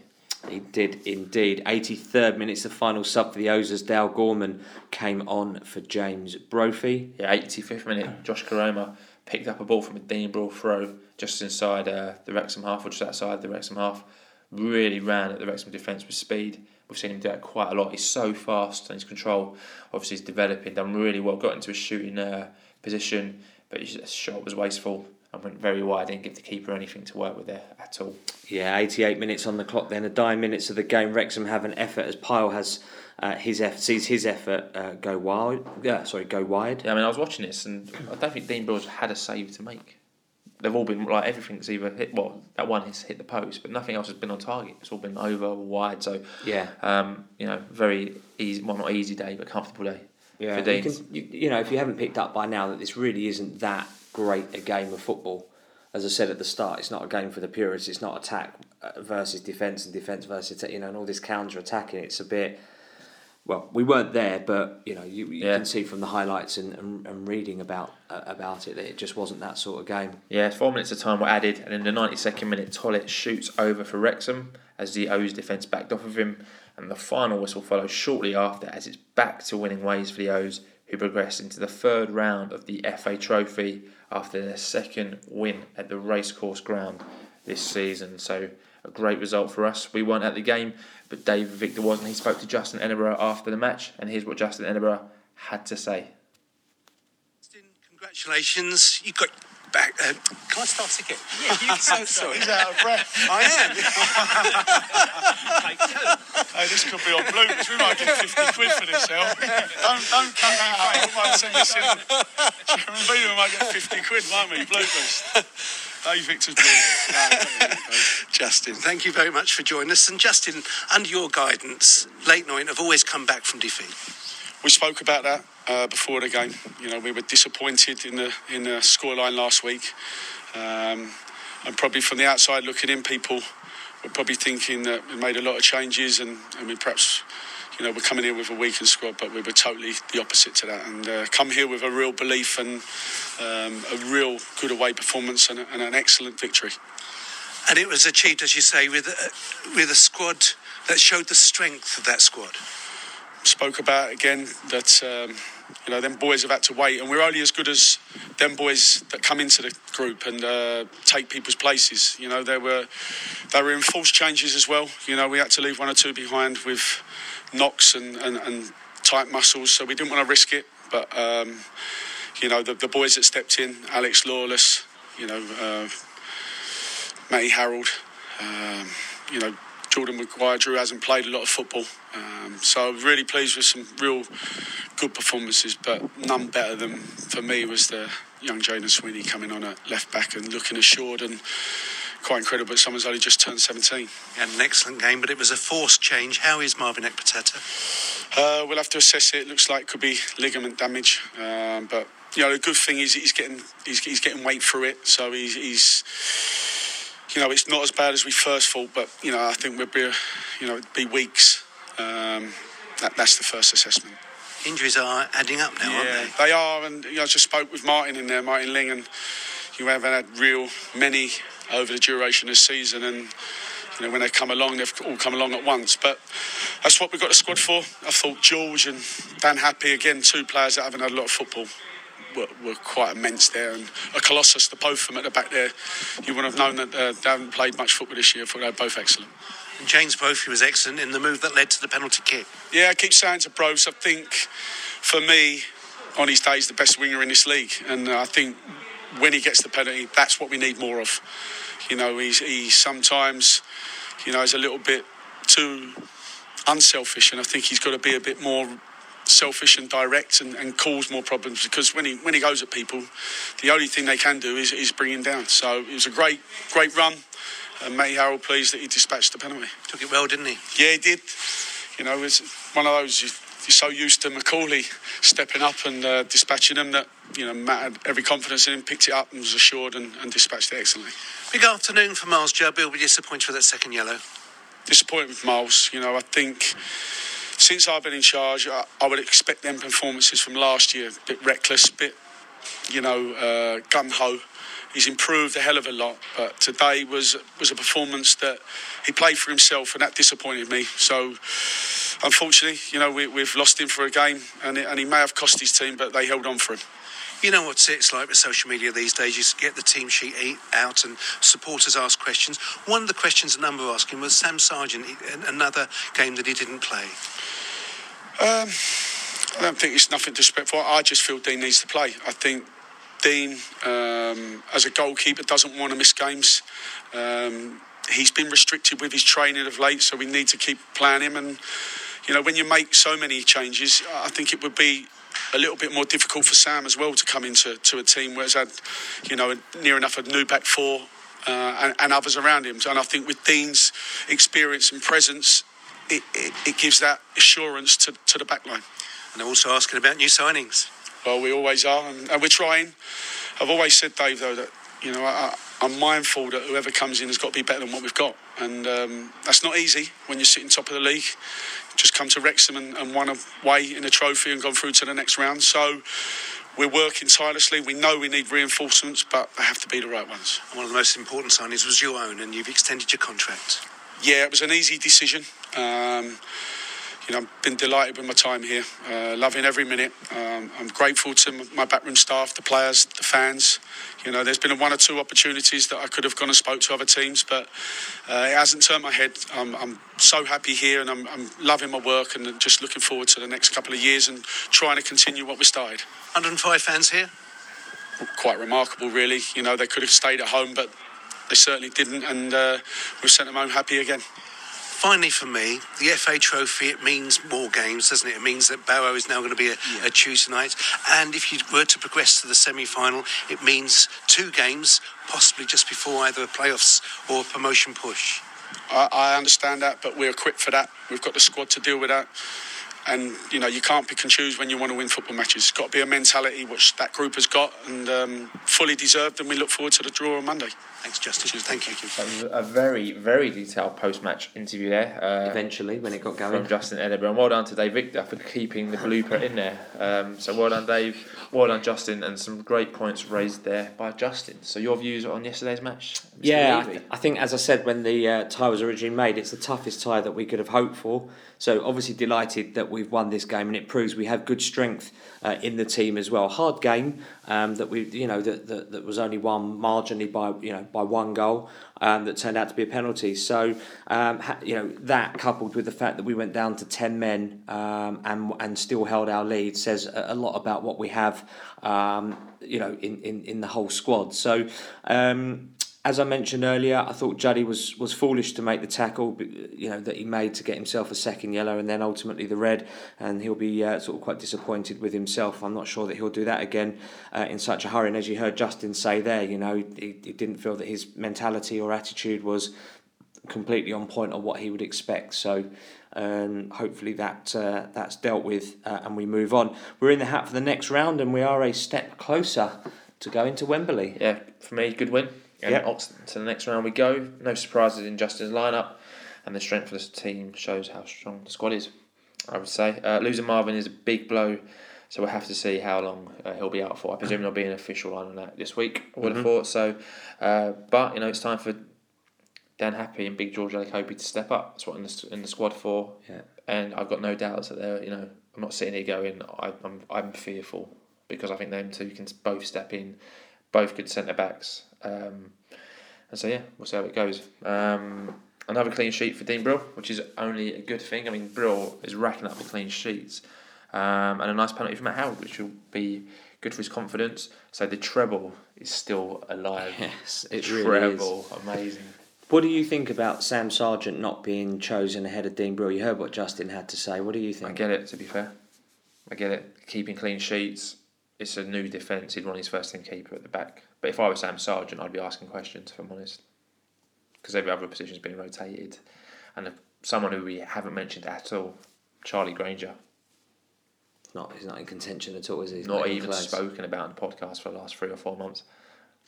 He did indeed. eighty-third minutes, the final sub for the O's as Dale Gorman came on for James Brophy. Yeah, eighty-fifth minute, Josh Koroma picked up a ball from a Dean Brill throw just inside uh, the Wrexham half, or just outside the Wrexham half. Really ran at the Wrexham defence with speed. We've seen him do that quite a lot. He's so fast, and his control obviously is developing. Done really well. Got into a shooting uh, position, but his shot was wasteful and went very wide. Didn't give the keeper anything to work with there at all. Yeah, eighty-eight minutes on the clock then. The dying minutes of the game. Wrexham have an effort as Pyle has uh, his eff- sees his effort uh, go wide. Yeah, sorry, go wide. Yeah, I mean, I was watching this, and I don't think Dean Brill's had a save to make. They've all been like everything's either hit. Well, that one has hit the post, but nothing else has been on target. It's all been over or wide. So yeah, um, you know, very easy. Well, not easy day, but comfortable day. Yeah, for Dean. You, can, you, you know, if you haven't picked up by now that this really isn't that great a game of football. As I said at the start, it's not a game for the purists. It's not attack versus defence and defence versus attack, you know, and all this counter attacking. It's a bit. Well, we weren't there, but you know, you, you yeah. can see from the highlights and, and, and reading about uh, about it that it just wasn't that sort of game. Yeah, four minutes of time were added, and in the ninety-second minute, Tollett shoots over for Wrexham as the O's defence backed off of him, and the final whistle follows shortly after as it's back to winning ways for the O's, who progress into the third round of the F A Trophy after their second win at the Racecourse Ground this season. So, a great result for us. We weren't at the game, but Dave Victor was, and he spoke to Justin Edinburgh after the match, and here's what Justin Edinburgh had to say. Justin, congratulations. You got back. Uh, can I start again? Yeah, you can start. Sorry. He's out of breath. I am. Hey, this could be on bloopers. We might get fifty quid for this, Al. Don't, don't cut that out. We might send this in. We might get fifty quid, won't we? Bloopers. Hey, Victor's brilliant. Justin, thank you very much for joining us. And Justin, under your guidance, Leyton Orient have always come back from defeat. We spoke about that uh, before the game. You know, we were disappointed in the in the scoreline last week, um, and probably from the outside looking in, people were probably thinking that we made a lot of changes, and, and we perhaps, you know, we're coming here with a weakened squad, but we were totally the opposite to that, and uh, come here with a real belief and um, a real good away performance and, and an excellent victory. And it was achieved, as you say, with a, with a squad that showed the strength of that squad. Spoke about again that um, you know, them boys have had to wait, and we're only as good as them boys that come into the group and uh, take people's places. You know, there were there were enforced changes as well. You know, we had to leave one or two behind with knocks and, and, and tight muscles, so we didn't want to risk it. But um, you know, the, the boys that stepped in, Alex Lawless, you know, uh, Matty Harrold, um, you know, Jordan Maguire-Drew hasn't played a lot of football. Um, so I'm really pleased with some real good performances, but none better than, for me, was the young Jaden Sweeney coming on at left-back and looking assured and quite incredible. But someone's only just turned seventeen. He had an excellent game, but it was a forced change. How is Marvin Ekpiteta? Uh, we'll have to assess it. It looks like it could be ligament damage, um, but, you know, the good thing is he's getting he's, he's getting weight through it, so he's... he's you know, it's not as bad as we first thought, but, you know, I think we'll be, you know, it'd be weeks. Um, that, that's the first assessment. Injuries are adding up now, yeah, aren't they? They are, and you know, I just spoke with Martin in there, Martin Ling, and you haven't had real many over the duration of the season, and, you know, when they come along, they've all come along at once. But that's what we've got the squad for. I thought George and Dan Happy, again, two players that haven't had a lot of football, Were, were quite immense there, and a colossus, the both of them at the back there. You wouldn't have known that uh, they haven't played much football this year. I thought they were both excellent. And James Brophy was excellent in the move that led to the penalty kick. Yeah, I keep saying to Brophy, I think for me, on his day, he's the best winger in this league, and I think when he gets the penalty, that's what we need more of. You know, he's, he sometimes, you know, is a little bit too unselfish, and I think he's got to be a bit more selfish and direct and, and cause more problems, because when he when he goes at people, the only thing they can do is, is bring him down. So it was a great great run, and Matty Harrold pleased that he dispatched the penalty. Took it well, didn't he? Yeah, he did. You know, it's one of those, you're so used to Macauley stepping up and uh, dispatching them that, you know, Matt had every confidence in him, picked it up and was assured and, and dispatched it excellently. Big afternoon for Miles Judd. He'll be disappointed with that second yellow. Disappointed with Miles. You know, I think since I've been in charge, I, I would expect them performances from last year. A bit reckless, a bit, you know, uh, gung-ho. He's improved a hell of a lot, but today was was a performance that he played for himself, and that disappointed me. So, unfortunately, you know, we, we've lost him for a game, and, it, and he may have cost his team, but they held on for him. You know what it's like with social media these days. You get the team sheet out and supporters ask questions. One of the questions a number were asking was Sam Sargent, another game that he didn't play. Um, I don't think it's nothing disrespectful. I just feel Dean needs to play. I think Dean, um, as a goalkeeper, doesn't want to miss games. Um, he's been restricted with his training of late, so we need to keep playing him. And, you know, when you make so many changes, I think it would be a little bit more difficult for Sam as well to come into to a team where he's had, you know, near enough a new back four uh, and, and others around him. And I think with Dean's experience and presence, it, it, it gives that assurance to, to the back line. And they're also asking about new signings. Well, we always are, and, and we're trying. I've always said, Dave, though, that, you know, I, I'm mindful that whoever comes in has got to be better than what we've got. And um, that's not easy when you're sitting top of the league. Just come to Wrexham and, and won away in a trophy and gone through to the next round. So we're working tirelessly. We know we need reinforcements, but they have to be the right ones. And one of the most important signings was your own, and you've extended your contract. Yeah, it was an easy decision. Um, you know, I've been delighted with my time here. Uh, loving every minute. Um, I'm grateful to my backroom staff, the players, the fans. You know, there's been one or two opportunities that I could have gone and spoke to other teams, but uh, it hasn't turned my head. I'm, I'm so happy here, and I'm, I'm loving my work, and just looking forward to the next couple of years and trying to continue what we started. one hundred and five fans here? Quite remarkable, really. You know, they could have stayed at home, but they certainly didn't, and uh, we've sent them home happy again. Finally, for me, the F A Trophy, it means more games, doesn't it? It means that Barrow is now going to be a, yeah. a Tuesday night. And if you were to progress to the semi-final, it means two games, possibly just before either playoffs or a promotion push. I, I understand that, but we're equipped for that. We've got the squad to deal with that. And, you know, you can't pick and choose when you want to win football matches. It's got to be a mentality which that group has got, and um, fully deserved, and we look forward to the draw on Monday. Thanks, Justin. Thank you. That was a very, very detailed post-match interview there. Uh, Eventually, when it got going. From Justin Edinburgh. And well done to Dave Victor for keeping the blooper in there. Um, so well done, Dave. Well done, Justin. And some great points raised there by Justin. So your views on yesterday's match? Mister Yeah, I, th- I think, as I said, when the uh, tie was originally made, it's the toughest tie that we could have hoped for. So obviously delighted that we've won this game, and it proves we have good strength uh, in the team as well. Hard game um, that we, you know, that, that that was only won marginally by you know by one goal um, that turned out to be a penalty. So um, ha- you know that coupled with the fact that we went down to ten men um, and and still held our lead says a, a lot about what we have um, you know in, in, in the whole squad. So. Um, As I mentioned earlier, I thought Juddy was was foolish to make the tackle, you know, that he made to get himself a second yellow and then ultimately the red, and he'll be uh, sort of quite disappointed with himself. I'm not sure that he'll do that again uh, in such a hurry. And as you heard Justin say there, you know, he, he didn't feel that his mentality or attitude was completely on point or what he would expect. So. And um, hopefully that uh, that's dealt with uh, and we move on. We're in the hat for the next round, and we are a step closer to going to Wembley. Yeah, for me, good win. And yep. Oxford to the next round we go. No surprises in Justin's lineup, and the strength of this team shows how strong the squad is, I would say. Uh, losing Marvin is a big blow, so we'll have to see how long uh, he'll be out for. I presume there'll be an official line on that this week, I would mm-hmm. have thought so. Uh, but, you know, it's time for Dan Happy and big George Elokobi to step up. That's what I'm in the, in the squad for. Yeah. And I've got no doubts that they're, you know, I'm not sitting here going, I, I'm, I'm fearful, because I think them two can both step in, both good centre-backs. Um, and so yeah, we'll see how it goes. Um, another clean sheet for Dean Brill, which is only a good thing. I mean, Brill is racking up the clean sheets, um, and a nice penalty from Matt Harrold, which will be good for his confidence. So the treble is still alive. Yes, it treble, really is amazing. What do you think about Sam Sargent not being chosen ahead of Dean Brill? You heard what Justin had to say. What do you think? I get it. To be fair, I get it. Keeping clean sheets. It's a new defence. He'd run his first team keeper at the back. But if I was Sam Sargent, I'd be asking questions, if I'm honest. Because every other position's been rotated. And if someone who we haven't mentioned at all, Charlie Granger. Not, he's not in contention at all, is he? He's not even close. Spoken about in the podcast for the last three or four months.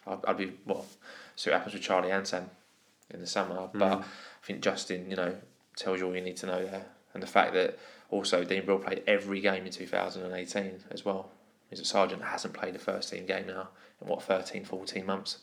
I'd, I'd be, well, see what happens with Charlie and Sam in the summer. Mm. But I think Justin, you know, tells you all you need to know there. And the fact that also Dean Brill played every game in two thousand eighteen as well. Is that Sargent hasn't played a first team game now in what thirteen, fourteen months.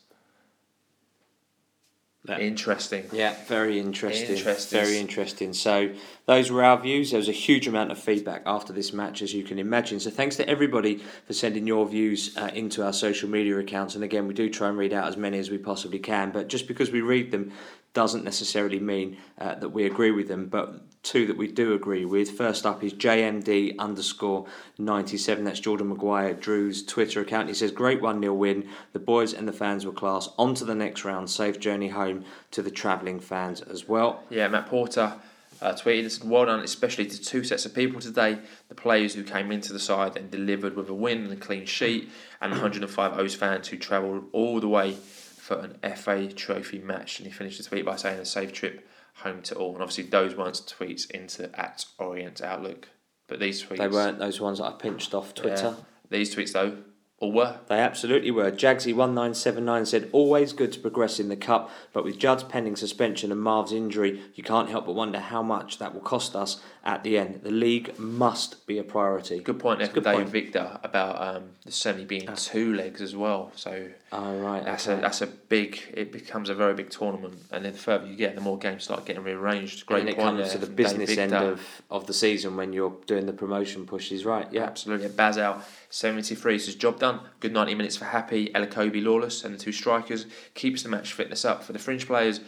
Yeah. Interesting. Yeah, very interesting. interesting. Very interesting. So those were our views. There was a huge amount of feedback after this match, as you can imagine. So thanks to everybody for sending your views uh, into our social media accounts. And again, we do try and read out as many as we possibly can. But just because we read them doesn't necessarily mean uh, that we agree with them. But two that we do agree with. First up is J M D underscore ninety-seven. That's Jordan Maguire-Drew's Twitter account. He says, great one nil win. The boys and the fans were class. On to the next round. Safe journey home to the travelling fans as well. Yeah, Matt Porter uh, tweeted, well done especially to two sets of people today. The players who came into the side and delivered with a win and a clean sheet. And one hundred five O's fans who travelled all the way for an F A Trophy match. And he finished the tweet by saying a safe trip home to all, and obviously those weren't tweets into at Orient Outlook, but these tweets they weren't those ones that I pinched off Twitter. Yeah. These tweets though, or were they? Absolutely were. Jagsy one nine seven nine said, always good to progress in the cup, but with Judd's pending suspension and Marv's injury, you can't help but wonder how much that will cost us at the end. The league must be a priority. Good point there from Dave Victor about um, the semi being uh, two legs as well. So oh, right, that's okay. a that's a big. It becomes a very big tournament, and then the further you get, the more games start getting rearranged. Great point. And it point comes to the business end of, of the season when you're doing the promotion pushes. Right, yeah, absolutely. Yeah, Bazal seventy three says, job done. Good ninety minutes for Happy, Elokobi, Lawless, and the two strikers keeps the match fitness up for the fringe players.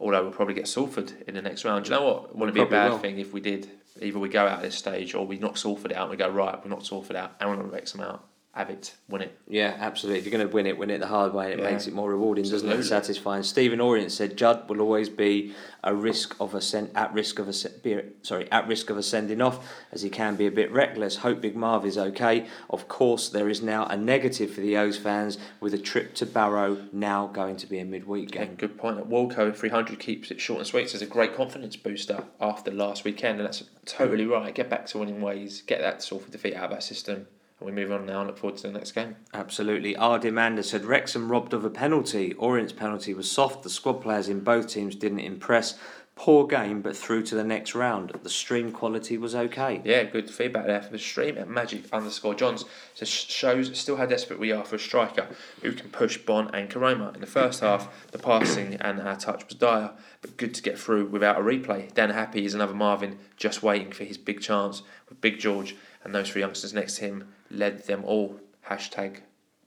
Although we'll probably get Salford in the next round. Do you know what? It wouldn't be a bad will. thing if we did. Either we go out at this stage or we knock Salford out and we go, right, we knock Salford out and we knock Wrexham out. Have it. Win it. Yeah, absolutely. If you're going to win it, win it the hard way. It yeah. makes it more rewarding, absolutely. Doesn't it? Satisfying. Stephen Orient said, Judd will always be a risk of ascend, at risk of ascend, be, sorry, at risk of ascending off, as he can be a bit reckless. Hope Big Marv is okay. Of course, there is now a negative for the O's fans with a trip to Barrow now going to be a midweek game. Yeah, good point. Walco three hundred keeps it short and sweet. So it's a great confidence booster after last weekend, and that's totally right. Get back to winning ways. Get that Salford defeat out of our system. We move on now and look forward to the next game. Absolutely. R. Demander said, Wrexham robbed of a penalty. Orient's penalty was soft. The squad players in both teams didn't impress. Poor game, but through to the next round. The stream quality was okay. Yeah, good feedback there for the stream at Magic underscore Johns. So shows still how desperate we are for a striker who can push Bonne and Koroma. In the first half, the passing and our touch was dire, but good to get through without a replay. Dan Happy is another Marvin just waiting for his big chance with Big George, and those three youngsters next to him led them all. Hashtag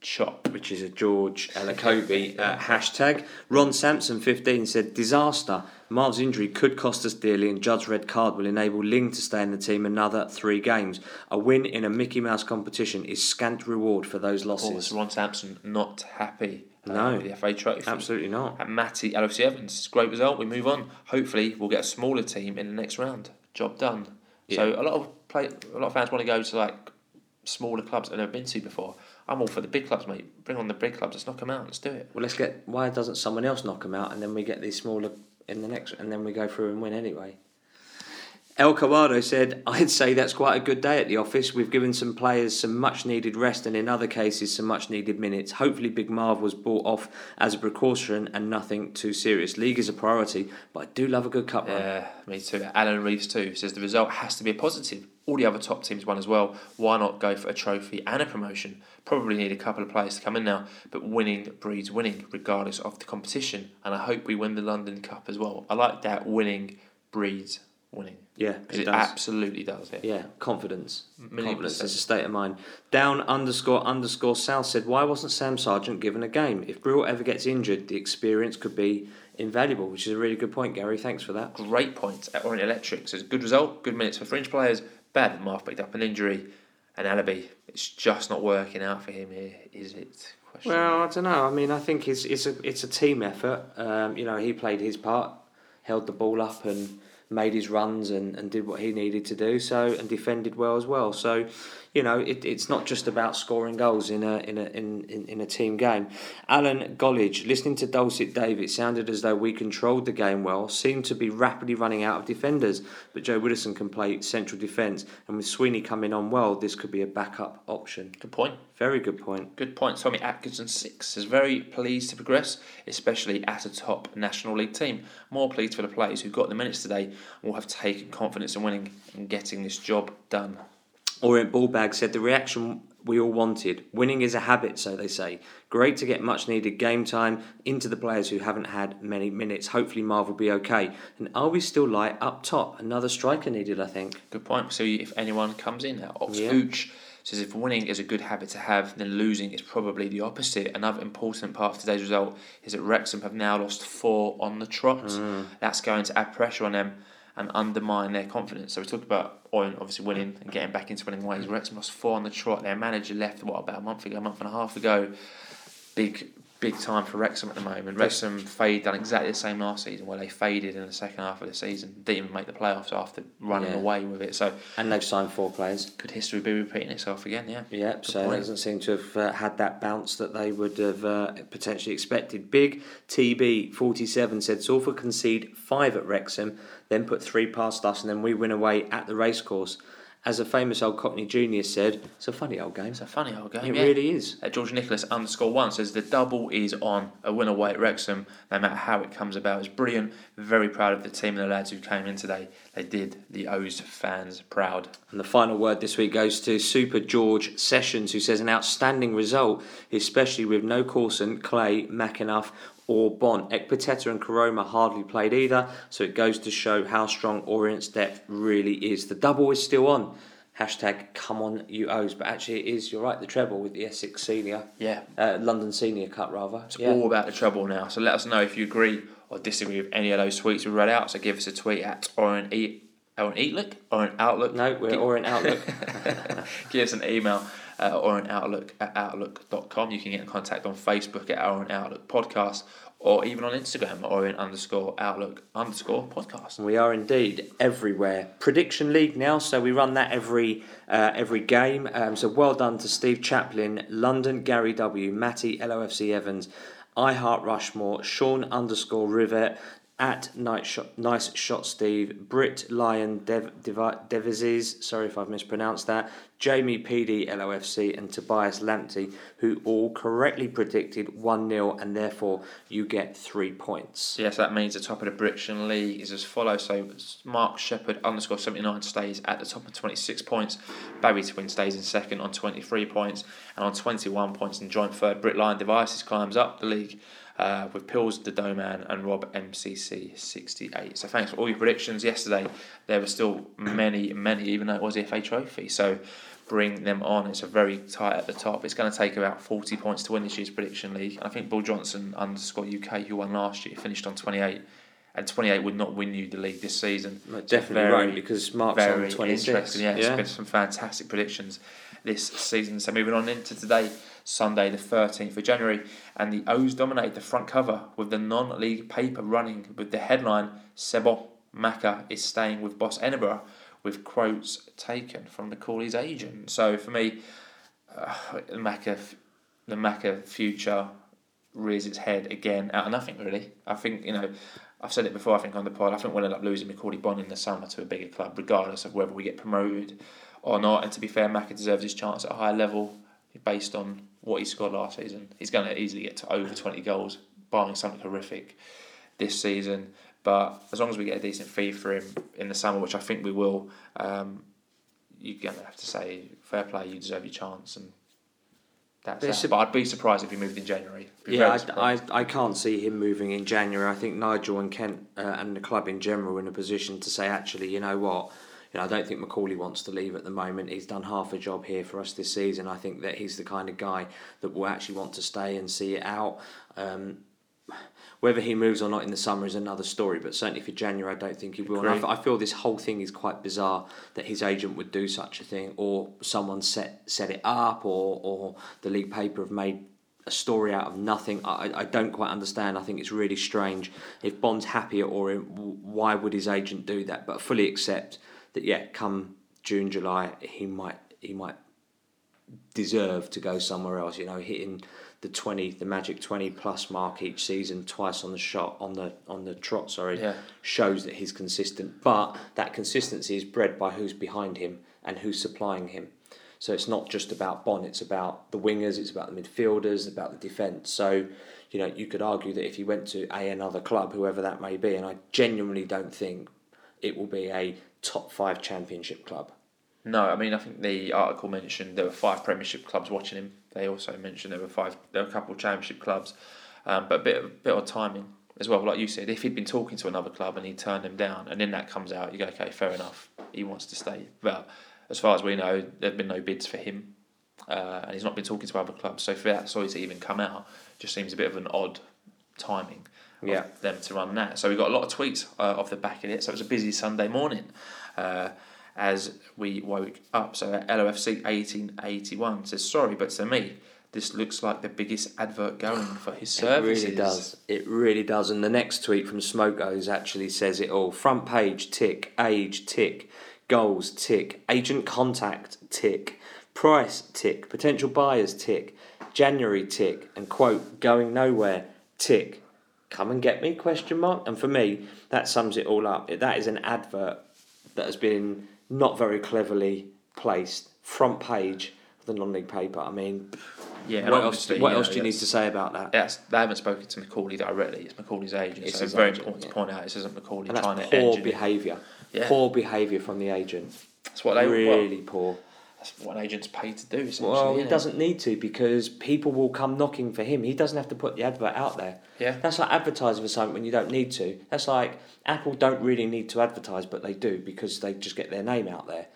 Chop, which is a George Elokobi uh, hashtag. Ron Sampson fifteen said, disaster. Marv's injury could cost us dearly, and Judd's red card will enable Ling to stay in the team another three games. A win in a Mickey Mouse competition is scant reward for those losses. Oh, is Ron Sampson not happy? No, uh, the F A Trophy. Absolutely not. And Matty L F C Evans, great result. We move on. Hopefully, we'll get a smaller team in the next round. Job done. Yeah. So a lot of play, a lot of fans want to go to like smaller clubs I've never been to before. I'm all for the big clubs, mate. Bring on the big clubs. Let's knock them out. Let's do it. Well, let's get. Why doesn't someone else knock them out, and then we get these smaller in the next, and then we go through and win anyway? El Cawado said, I'd say that's quite a good day at the office. We've given some players some much-needed rest, and in other cases some much-needed minutes. Hopefully Big Marv was bought off as a precaution and nothing too serious. League is a priority, but I do love a good cup run. Yeah, me too. Alan Reeves too says the result has to be a positive. All the other top teams won as well. Why not go for a trophy and a promotion? Probably need a couple of players to come in now, but winning breeds winning, regardless of the competition. And I hope we win the London Cup as well. I like that winning breeds winning. Yeah, it, it does. Absolutely does. Yeah, yeah. Confidence. Confidence. It's a state of mind. Down underscore underscore South said, why wasn't Sam Sargent given a game? If Brill ever gets injured, the experience could be invaluable, which is a really good point, Gary. Thanks for that. Great point at Orient Electric. So it's a good result, good minutes for fringe players. Bad that Marv picked up an injury, and Alabi, it's just not working out for him here, is it? Question. Well, I don't know. I mean, I think it's it's a it's a team effort. Um, you know, he played his part, held the ball up, and made his runs and, and did what he needed to do, so, and defended well as well. So, you know, it, it's not just about scoring goals in a in a in, in, in a team game. Alan Gollidge, listening to Dulcet Dave, it sounded as though we controlled the game well, seemed to be rapidly running out of defenders, but Joe Widdowson can play central defence, and with Sweeney coming on well, this could be a backup option. Good point. Very good point. Good point. Tommy Atkinson six is very pleased to progress, especially at a top National League team. More pleased for the players who got the minutes today and will have taken confidence in winning and getting this job done. Orient Ballbag said the reaction we all wanted. Winning is a habit, so they say. Great to get much needed game time into the players who haven't had many minutes. Hopefully Marv will be okay. And are we still light up top? Another striker needed, I think. Good point. So if anyone comes in, Ox Hooch yeah. says if winning is a good habit to have, then losing is probably the opposite. Another important part of today's result is that Wrexham have now lost four on the trot. Mm. That's going to add pressure on them and undermine their confidence. So we talked about Orient obviously winning and getting back into winning ways. Wrexham lost four on the trot. Their manager left, what, about a month ago, a month and a half ago. Big, big time for Wrexham at the moment. Wrexham fade done exactly the same last season, where they faded in the second half of the season. Didn't even make the playoffs after running yeah. away with it. So and they've signed four players. Could history be repeating itself again? Yeah. Yeah. Good so point. It doesn't seem to have uh, had that bounce that they would have uh, potentially expected. Big T B forty-seven said Salford concede five at Wrexham, then put three past us, and then we win away at the racecourse. As a famous old Cockney junior said, it's a funny old game. It's a funny old game, It yeah. really is. Uh, George Nicholas underscore one says, the double is on. A win away at Wrexham, no matter how it comes about, is brilliant. Very proud of the team and the lads who came in today. They did the O's fans proud. And the final word this week goes to Super George Sessions, who says, an outstanding result, especially with no Coulson, Clay, McEnough, or Bonne. Ekpiteta and Koroma hardly played either, so it goes to show how strong Orient's depth really is. The double is still on. Hashtag come on you O's. But actually it is, you're right, the treble with the Essex Senior. Yeah. Uh, London Senior Cup rather. It's yeah. all about the treble now. So let us know if you agree or disagree with any of those tweets we read out. So give us a tweet at Orient E or an Outlook or an Outlook. No, we're give- Orient Outlook. Give us an email. Uh, or an Outlook at outlook dot com. You can get in contact on Facebook at Orient Outlook Podcast, or even on Instagram at Orient underscore Outlook underscore Podcast. We are indeed everywhere. Prediction League now, so we run that every uh, every game. Um, so well done to Steve Chaplin, London, Gary W, Matty, L O F C Evans, iHeart Rushmore, Sean underscore Rivet, at Nice Shot, Nice Shot Steve, Brit Lion Dev, Dev, Devises, sorry if I've mispronounced that, Jamie P D L O F C and Tobias Lamptey, who all correctly predicted one nil and therefore you get three points. Yes, that means the top of the British League is as follows. So Mark Shepherd underscore seventy-nine stays at the top of twenty-six points, Barry Twin stays in second on twenty-three points, and on twenty-one points and joint third, Brit Lion Devices climbs up the league Uh, with Pills the Doman and Rob M C C sixty-eight. So thanks for all your predictions yesterday. There were still many, many, even though it was the F A Trophy. So bring them on. It's a very tight at the top. It's going to take about forty points to win this year's Prediction League. And I think Bill Johnson underscore U K, who won last year, finished on twenty-eight. And twenty-eight would not win you the league this season. No, definitely very, right, because Mark's very on twenty-six. Interesting. Yeah, yeah. It's been some fantastic predictions this season. So moving on into today, Sunday the thirteenth of January, and the O's dominated the front cover with the non-league paper running with the headline, Sebon Maka is staying with Boss Edinburgh with quotes taken from the Corley's agent. So for me, uh, Maka, the Maka future rears its head again out of nothing really. I think, you know, I've said it before, I think on the pod, I think we'll end up losing Macauley Bonne in the summer to a bigger club regardless of whether we get promoted or not. And to be fair, Maka deserves his chance at a higher level based on what he scored last season. He's going to easily get to over twenty goals, barring something horrific this season. But as long as we get a decent fee for him in the summer, which I think we will, um, you're going to have to say, fair play, you deserve your chance. And that's that. Su- but I'd be surprised if he moved in January. Yeah, I, I, I can't see him moving in January. I think Nigel and Kent uh, and the club in general are in a position to say, actually, you know what? You know, I don't think Macauley wants to leave at the moment. He's done half a job here for us this season. I think that he's the kind of guy that will actually want to stay and see it out. Um, whether he moves or not in the summer is another story, but certainly for January, I don't think he will. And I, f- I feel this whole thing is quite bizarre that his agent would do such a thing, or someone set set it up, or or the league paper have made a story out of nothing. I, I don't quite understand. I think it's really strange. If Bond's happy at Orient, why would his agent do that? But I fully accept that, yeah, come June, July, he might he might deserve to go somewhere else. You know, hitting the twenty, the magic twenty plus mark each season, twice on the shot on the on the trot. Sorry, yeah. Shows that he's consistent. But that consistency is bred by who's behind him and who's supplying him. So it's not just about Bonne, it's about the wingers, it's about the midfielders, about the defence. So, you know, you could argue that if he went to a another club, whoever that may be, and I genuinely don't think it will be a top five championship club. No, I mean, I think the article mentioned there were five premiership clubs watching him. They also mentioned there were five, there were a couple of championship clubs, um, but a bit, a bit of timing as well. Like you said, if he'd been talking to another club and he turned him down, and then that comes out, you go, okay, fair enough, he wants to stay. But as far as we know, there have been no bids for him, uh, and he's not been talking to other clubs. So for that story to even come out, just seems a bit of an odd timing. Yeah, them to run that. So we got a lot of tweets uh, off the back of it. So it was a busy Sunday morning uh, as we woke up. So L O F C eighteen eighty-one says, sorry, but to me, this looks like the biggest advert going for his services. It really does. It really does. And the next tweet from Smokos actually says it all. Front page, tick. Age, tick. Goals, tick. Agent contact, tick. Price, tick. Potential buyers, tick. January, tick. And quote, going nowhere, tick. Come and get me, question mark. And for me, that sums it all up. That is an advert that has been not very cleverly placed. Front page of the non-league paper. I mean, yeah, what else, what else know, do you need to say about that? That's, they haven't spoken to Macaulay directly. It's Macaulay's agent. It's so it's very agent, important yeah. to point out this isn't Macaulay and that's trying to poor behaviour. Yeah. Poor behaviour from the agent. That's what they Really well, poor. That's what an agent's paid to do, essentially. Well, he doesn't need to because people will come knocking for him. He doesn't have to put the advert out there. Yeah. That's like advertising for something when you don't need to. That's like Apple don't really need to advertise, but they do because they just get their name out there.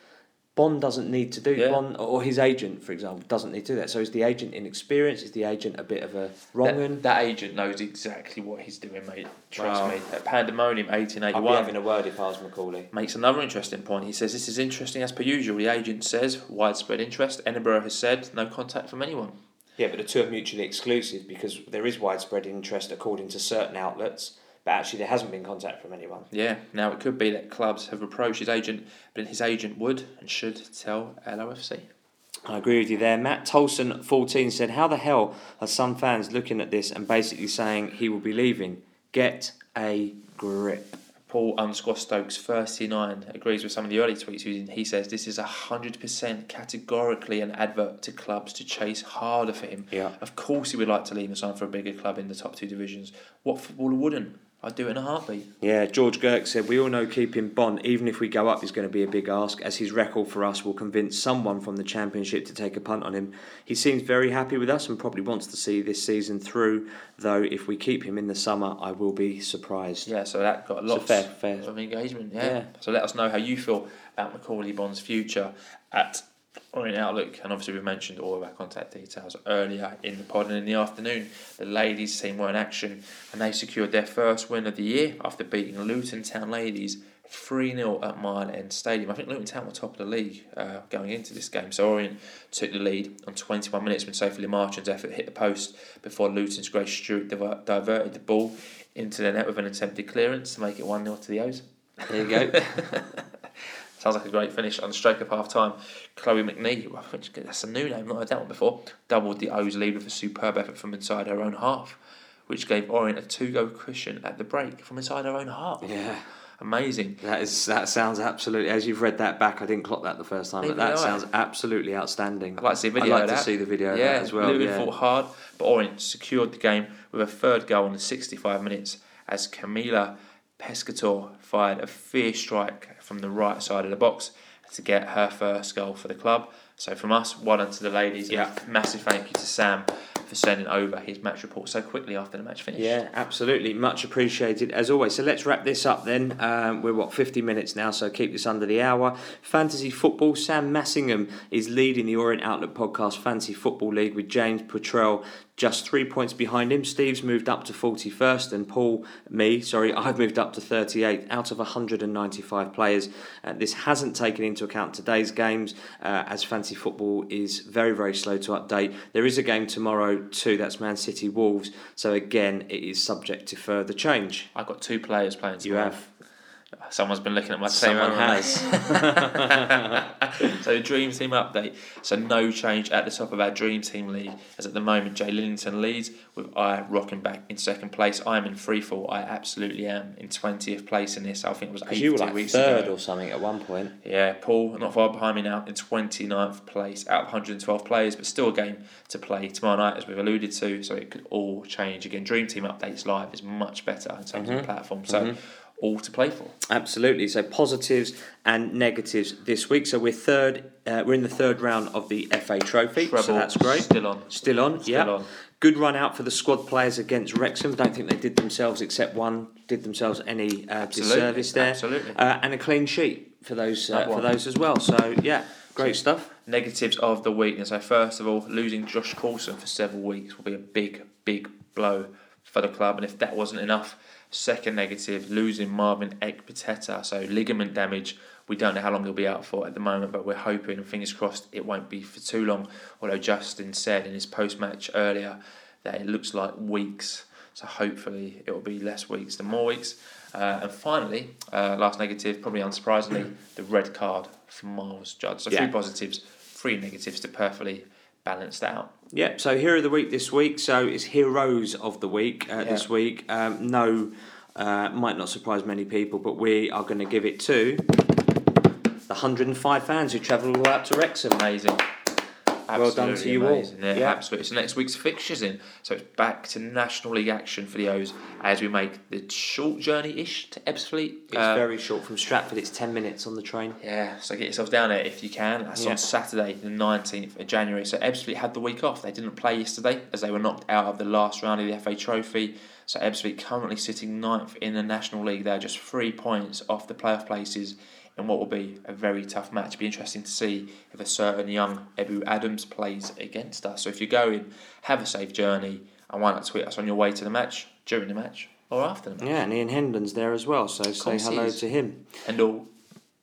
Bond doesn't need to do yeah. Bond or his agent, for example, doesn't need to do that. So is the agent inexperienced? Is the agent a bit of a wrong-un? That, that agent knows exactly what he's doing, mate. Trust wow. me. At Pandemonium eighteen eighty-one. I'd be having a word if I was Macaulay. Makes another interesting point. He says, this is interesting as per usual. The agent says, widespread interest. Edinburgh has said, no contact from anyone. Yeah, but the two are mutually exclusive because there is widespread interest according to certain outlets. But actually there hasn't been contact from anyone. Yeah, now it could be that clubs have approached his agent, but his agent would and should tell L O F C. I agree with you there. Matt Tolson, fourteen, said, how the hell are some fans looking at this and basically saying he will be leaving? Get a grip. Paul underscore Stokes thirty-nine agrees with some of the early tweets. He says this is one hundred percent categorically an advert to clubs to chase harder for him. Yeah. Of course he would like to leave and sign for a bigger club in the top two divisions. What footballer wouldn't? I'd do it in a heartbeat. Yeah, George Girk said, we all know keeping Bonne, even if we go up, is going to be a big ask, as his record for us will convince someone from the Championship to take a punt on him. He seems very happy with us and probably wants to see this season through, though if we keep him in the summer, I will be surprised. Yeah, so that got lots fair, fair. of engagement. Yeah. yeah. So let us know how you feel about Macauley Bonne's future at Orient Outlook, and obviously we've mentioned all of our contact details earlier in the pod. And in the afternoon, the ladies team were in action and they secured their first win of the year after beating Luton Town Ladies three nil at Mile End Stadium. I think Luton Town were top of the league uh, going into this game, so Orient took the lead on twenty-one minutes when Sophie Lamarchand's effort hit the post before Luton's Grace Stewart diver- diverted the ball into the net with an attempted clearance to make it one nil to the O's. There you go. Sounds like a great finish. On the stroke of half-time, Chloe McNee, which, that's a new name, not heard that one before, doubled the O's lead with a superb effort from inside her own half, which gave Orient a two-goal cushion at the break from inside her own half. Yeah. Amazing. That is. That sounds absolutely... As you've read that back, I didn't clock that the first time, Even but that sounds absolutely outstanding. I'd like to see a video I'd like of that. to see the video yeah, of that as well. Luton yeah. fought hard, but Orient secured the game with a third goal in the sixty-five minutes as Camila Pescator fired a fierce strike from the right side of the box to get her first goal for the club. So from us, well done to the ladies. Yeah. Massive thank you to Sam for sending over his match report so quickly after the match finished. Yeah, absolutely. Much appreciated as always. So let's wrap this up then. Um, we're, what, fifty minutes now, so keep this under the hour. Fantasy football. Sam Massingham is leading the Orient Outlook podcast Fantasy Football League with James Potrell just three points behind him. Steve's moved up to forty-first and Paul, me, sorry, I've moved up to thirty-eighth out of one hundred ninety-five players. Uh, this hasn't taken into account today's games uh, as fantasy football is very, very slow to update. There is a game tomorrow too, that's Man City Wolves. So again, it is subject to further change. I've got two players playing tomorrow. You have. Someone's been looking at my team. Someone has. So Dream Team update. So no change at the top of our Dream Team league, as at the moment Jay Lillington leads with I rocking back in second place. I'm in free fall. I absolutely am in twentieth place in this. I think it was eight you were like weeks third ago. or something at one point. Yeah, Paul not far behind me now in twenty-ninth place out of one hundred twelve players, but still a game to play tomorrow night as we've alluded to. So it could all change again. Dream Team updates live is much better in terms mm-hmm. of the platform. So. Mm-hmm. All to play for. Absolutely. So positives and negatives this week. So we're third. Uh, we're in the third round of the F A Trophy. Treble. So that's great. Still on. Still on. Still yeah. on. Good run out for the squad players against Wrexham. Don't think they did themselves except one. Did themselves any uh, disservice there. Absolutely. Uh, and a clean sheet for those uh, for those as well. So yeah, great stuff. Negatives of the week. And so first of all, losing Josh Coulson for several weeks will be a big, big blow for the club. And if that wasn't enough. Second negative, losing Marvin Ekpiteta, so ligament damage. We don't know how long he'll be out for at the moment, but we're hoping and fingers crossed it won't be for too long. Although Justin said in his post-match earlier that it looks like weeks, so hopefully it will be less weeks than more weeks. Uh, and finally, uh, last negative, probably unsurprisingly, the red card for Miles Judd. So yeah. three positives, three negatives to perfectly balance that out. Yep, so Hero of the Week this week. So it's Heroes of the Week uh, yeah. this week. Um, no, uh, might not surprise many people, but we are going to give it to the one hundred five fans who travelled all out to Wrexham. Amazing. Absolutely well done to you amazing. all. Yeah, yeah, absolutely. So next week's fixtures in. So it's back to National League action for the O's as we make the short journey-ish to Ebbsfleet. It's um, very short from Stratford. It's ten minutes on the train. Yeah, so get yourselves down there if you can. That's yeah. on Saturday the nineteenth of January. So Ebbsfleet had the week off. They didn't play yesterday as they were knocked out of the last round of the F A Trophy. So Ebbsfleet currently sitting ninth in the National League. They're just three points off the playoff places in what will be a very tough match. It'll be interesting to see if a certain young Ebu Adams plays against us. So if you're going, have a safe journey and why not tweet us on your way to the match, during the match or after the match. Yeah, and Ian Hendon's there as well, so say hello to him. And all.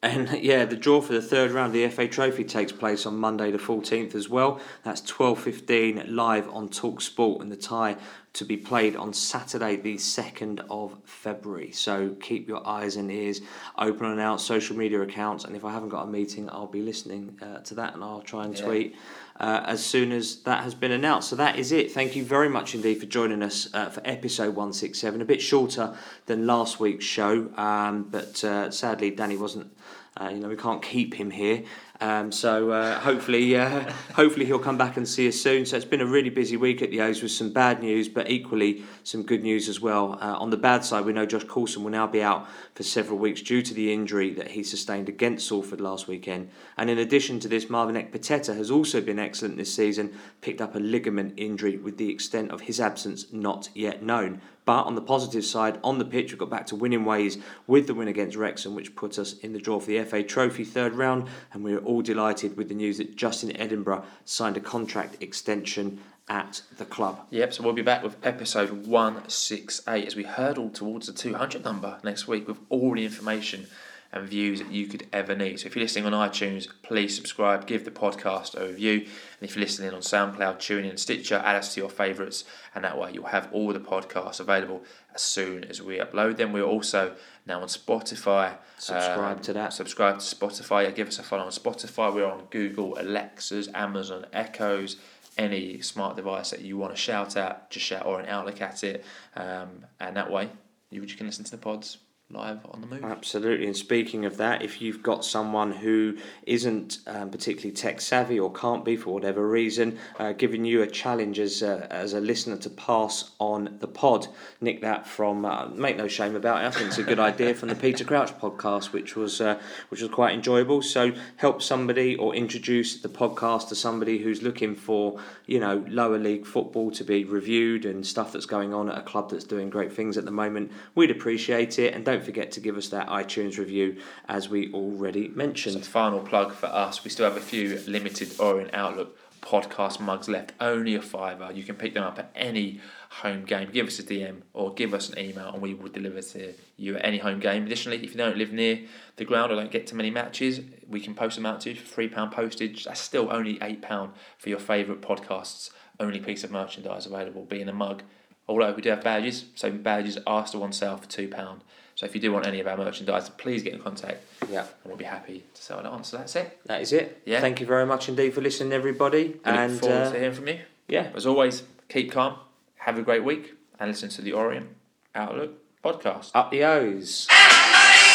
And yeah, the draw for the third round of the F A Trophy takes place on Monday the fourteenth as well. That's twelve fifteen live on Talk Sport, and the tie to be played on Saturday the second of February. So keep your eyes and ears open on our social media accounts, and if I haven't got a meeting, I'll be listening uh, to that and I'll try and yeah. tweet Uh, as soon as that has been announced. So that is it. Thank you very much indeed for joining us uh, for episode one sixty-seven. A bit shorter than last week's show, um, but uh, sadly Danny wasn't. Uh, you know we can't keep him here, um, so uh, hopefully, uh, hopefully he'll come back and see us soon. So it's been a really busy week at the O's with some bad news, but equally some good news as well. Uh, on the bad side, we know Josh Coulson will now be out for several weeks due to the injury that he sustained against Salford last weekend. And in addition to this, Marvin Ekpiteta has also been excellent this season, picked up a ligament injury with the extent of his absence not yet known. But on the positive side, on the pitch, we got back to winning ways with the win against Wrexham, which put us in the draw for the F A Trophy third round. And we were all delighted with the news that Justin Edinburgh signed a contract extension at the club. Yep, so we'll be back with episode one sixty-eight as we hurdle towards the two hundred number next week with all the information and views that you could ever need. So if you're listening on iTunes, please subscribe, give the podcast a review. And if you're listening on SoundCloud, TuneIn, Stitcher, add us to your favourites, and that way you'll have all the podcasts available as soon as we upload them. We're also now on Spotify. Subscribe um, to that. Subscribe to Spotify. Give us a follow on Spotify. We're on Google, Alexas, Amazon Echoes, any smart device that you want to shout at, just shout or an outlook at it. Um, and that way you can listen to the pods live on the move. Absolutely. And speaking of that, if you've got someone who isn't um, particularly tech savvy or can't be for whatever reason, uh, giving you a challenge as a, as a listener to pass on the pod, nick that from uh, make no shame about it. I think it's a good idea from the Peter Crouch podcast, which was uh, which was quite enjoyable. So help somebody or introduce the podcast to somebody who's looking for, you know, lower league football to be reviewed and stuff that's going on at a club that's doing great things at the moment. We'd appreciate it. And don't Don't forget to give us that iTunes review, as we already mentioned. So final plug for us, we still have a few limited Orient Outlook podcast mugs left, only a fiver. You can pick them up at any home game. Give us a D M or give us an email and we will deliver to you at any home game. Additionally, if you don't live near the ground or don't get to many matches, we can post them out to you for three pounds postage. That's still only eight pounds for your favourite podcast's only piece of merchandise available, being a mug. Although we do have badges, so badges are still on sale for two pounds. So if you do want any of our merchandise, please get in contact. Yeah, and we'll be happy to sell it on. So that's it. That is it. Yeah. Thank you very much indeed for listening, everybody. We and look forward uh, to hearing from you. Yeah. As always, keep calm, have a great week, and listen to the Orient Outlook podcast. Up the O's.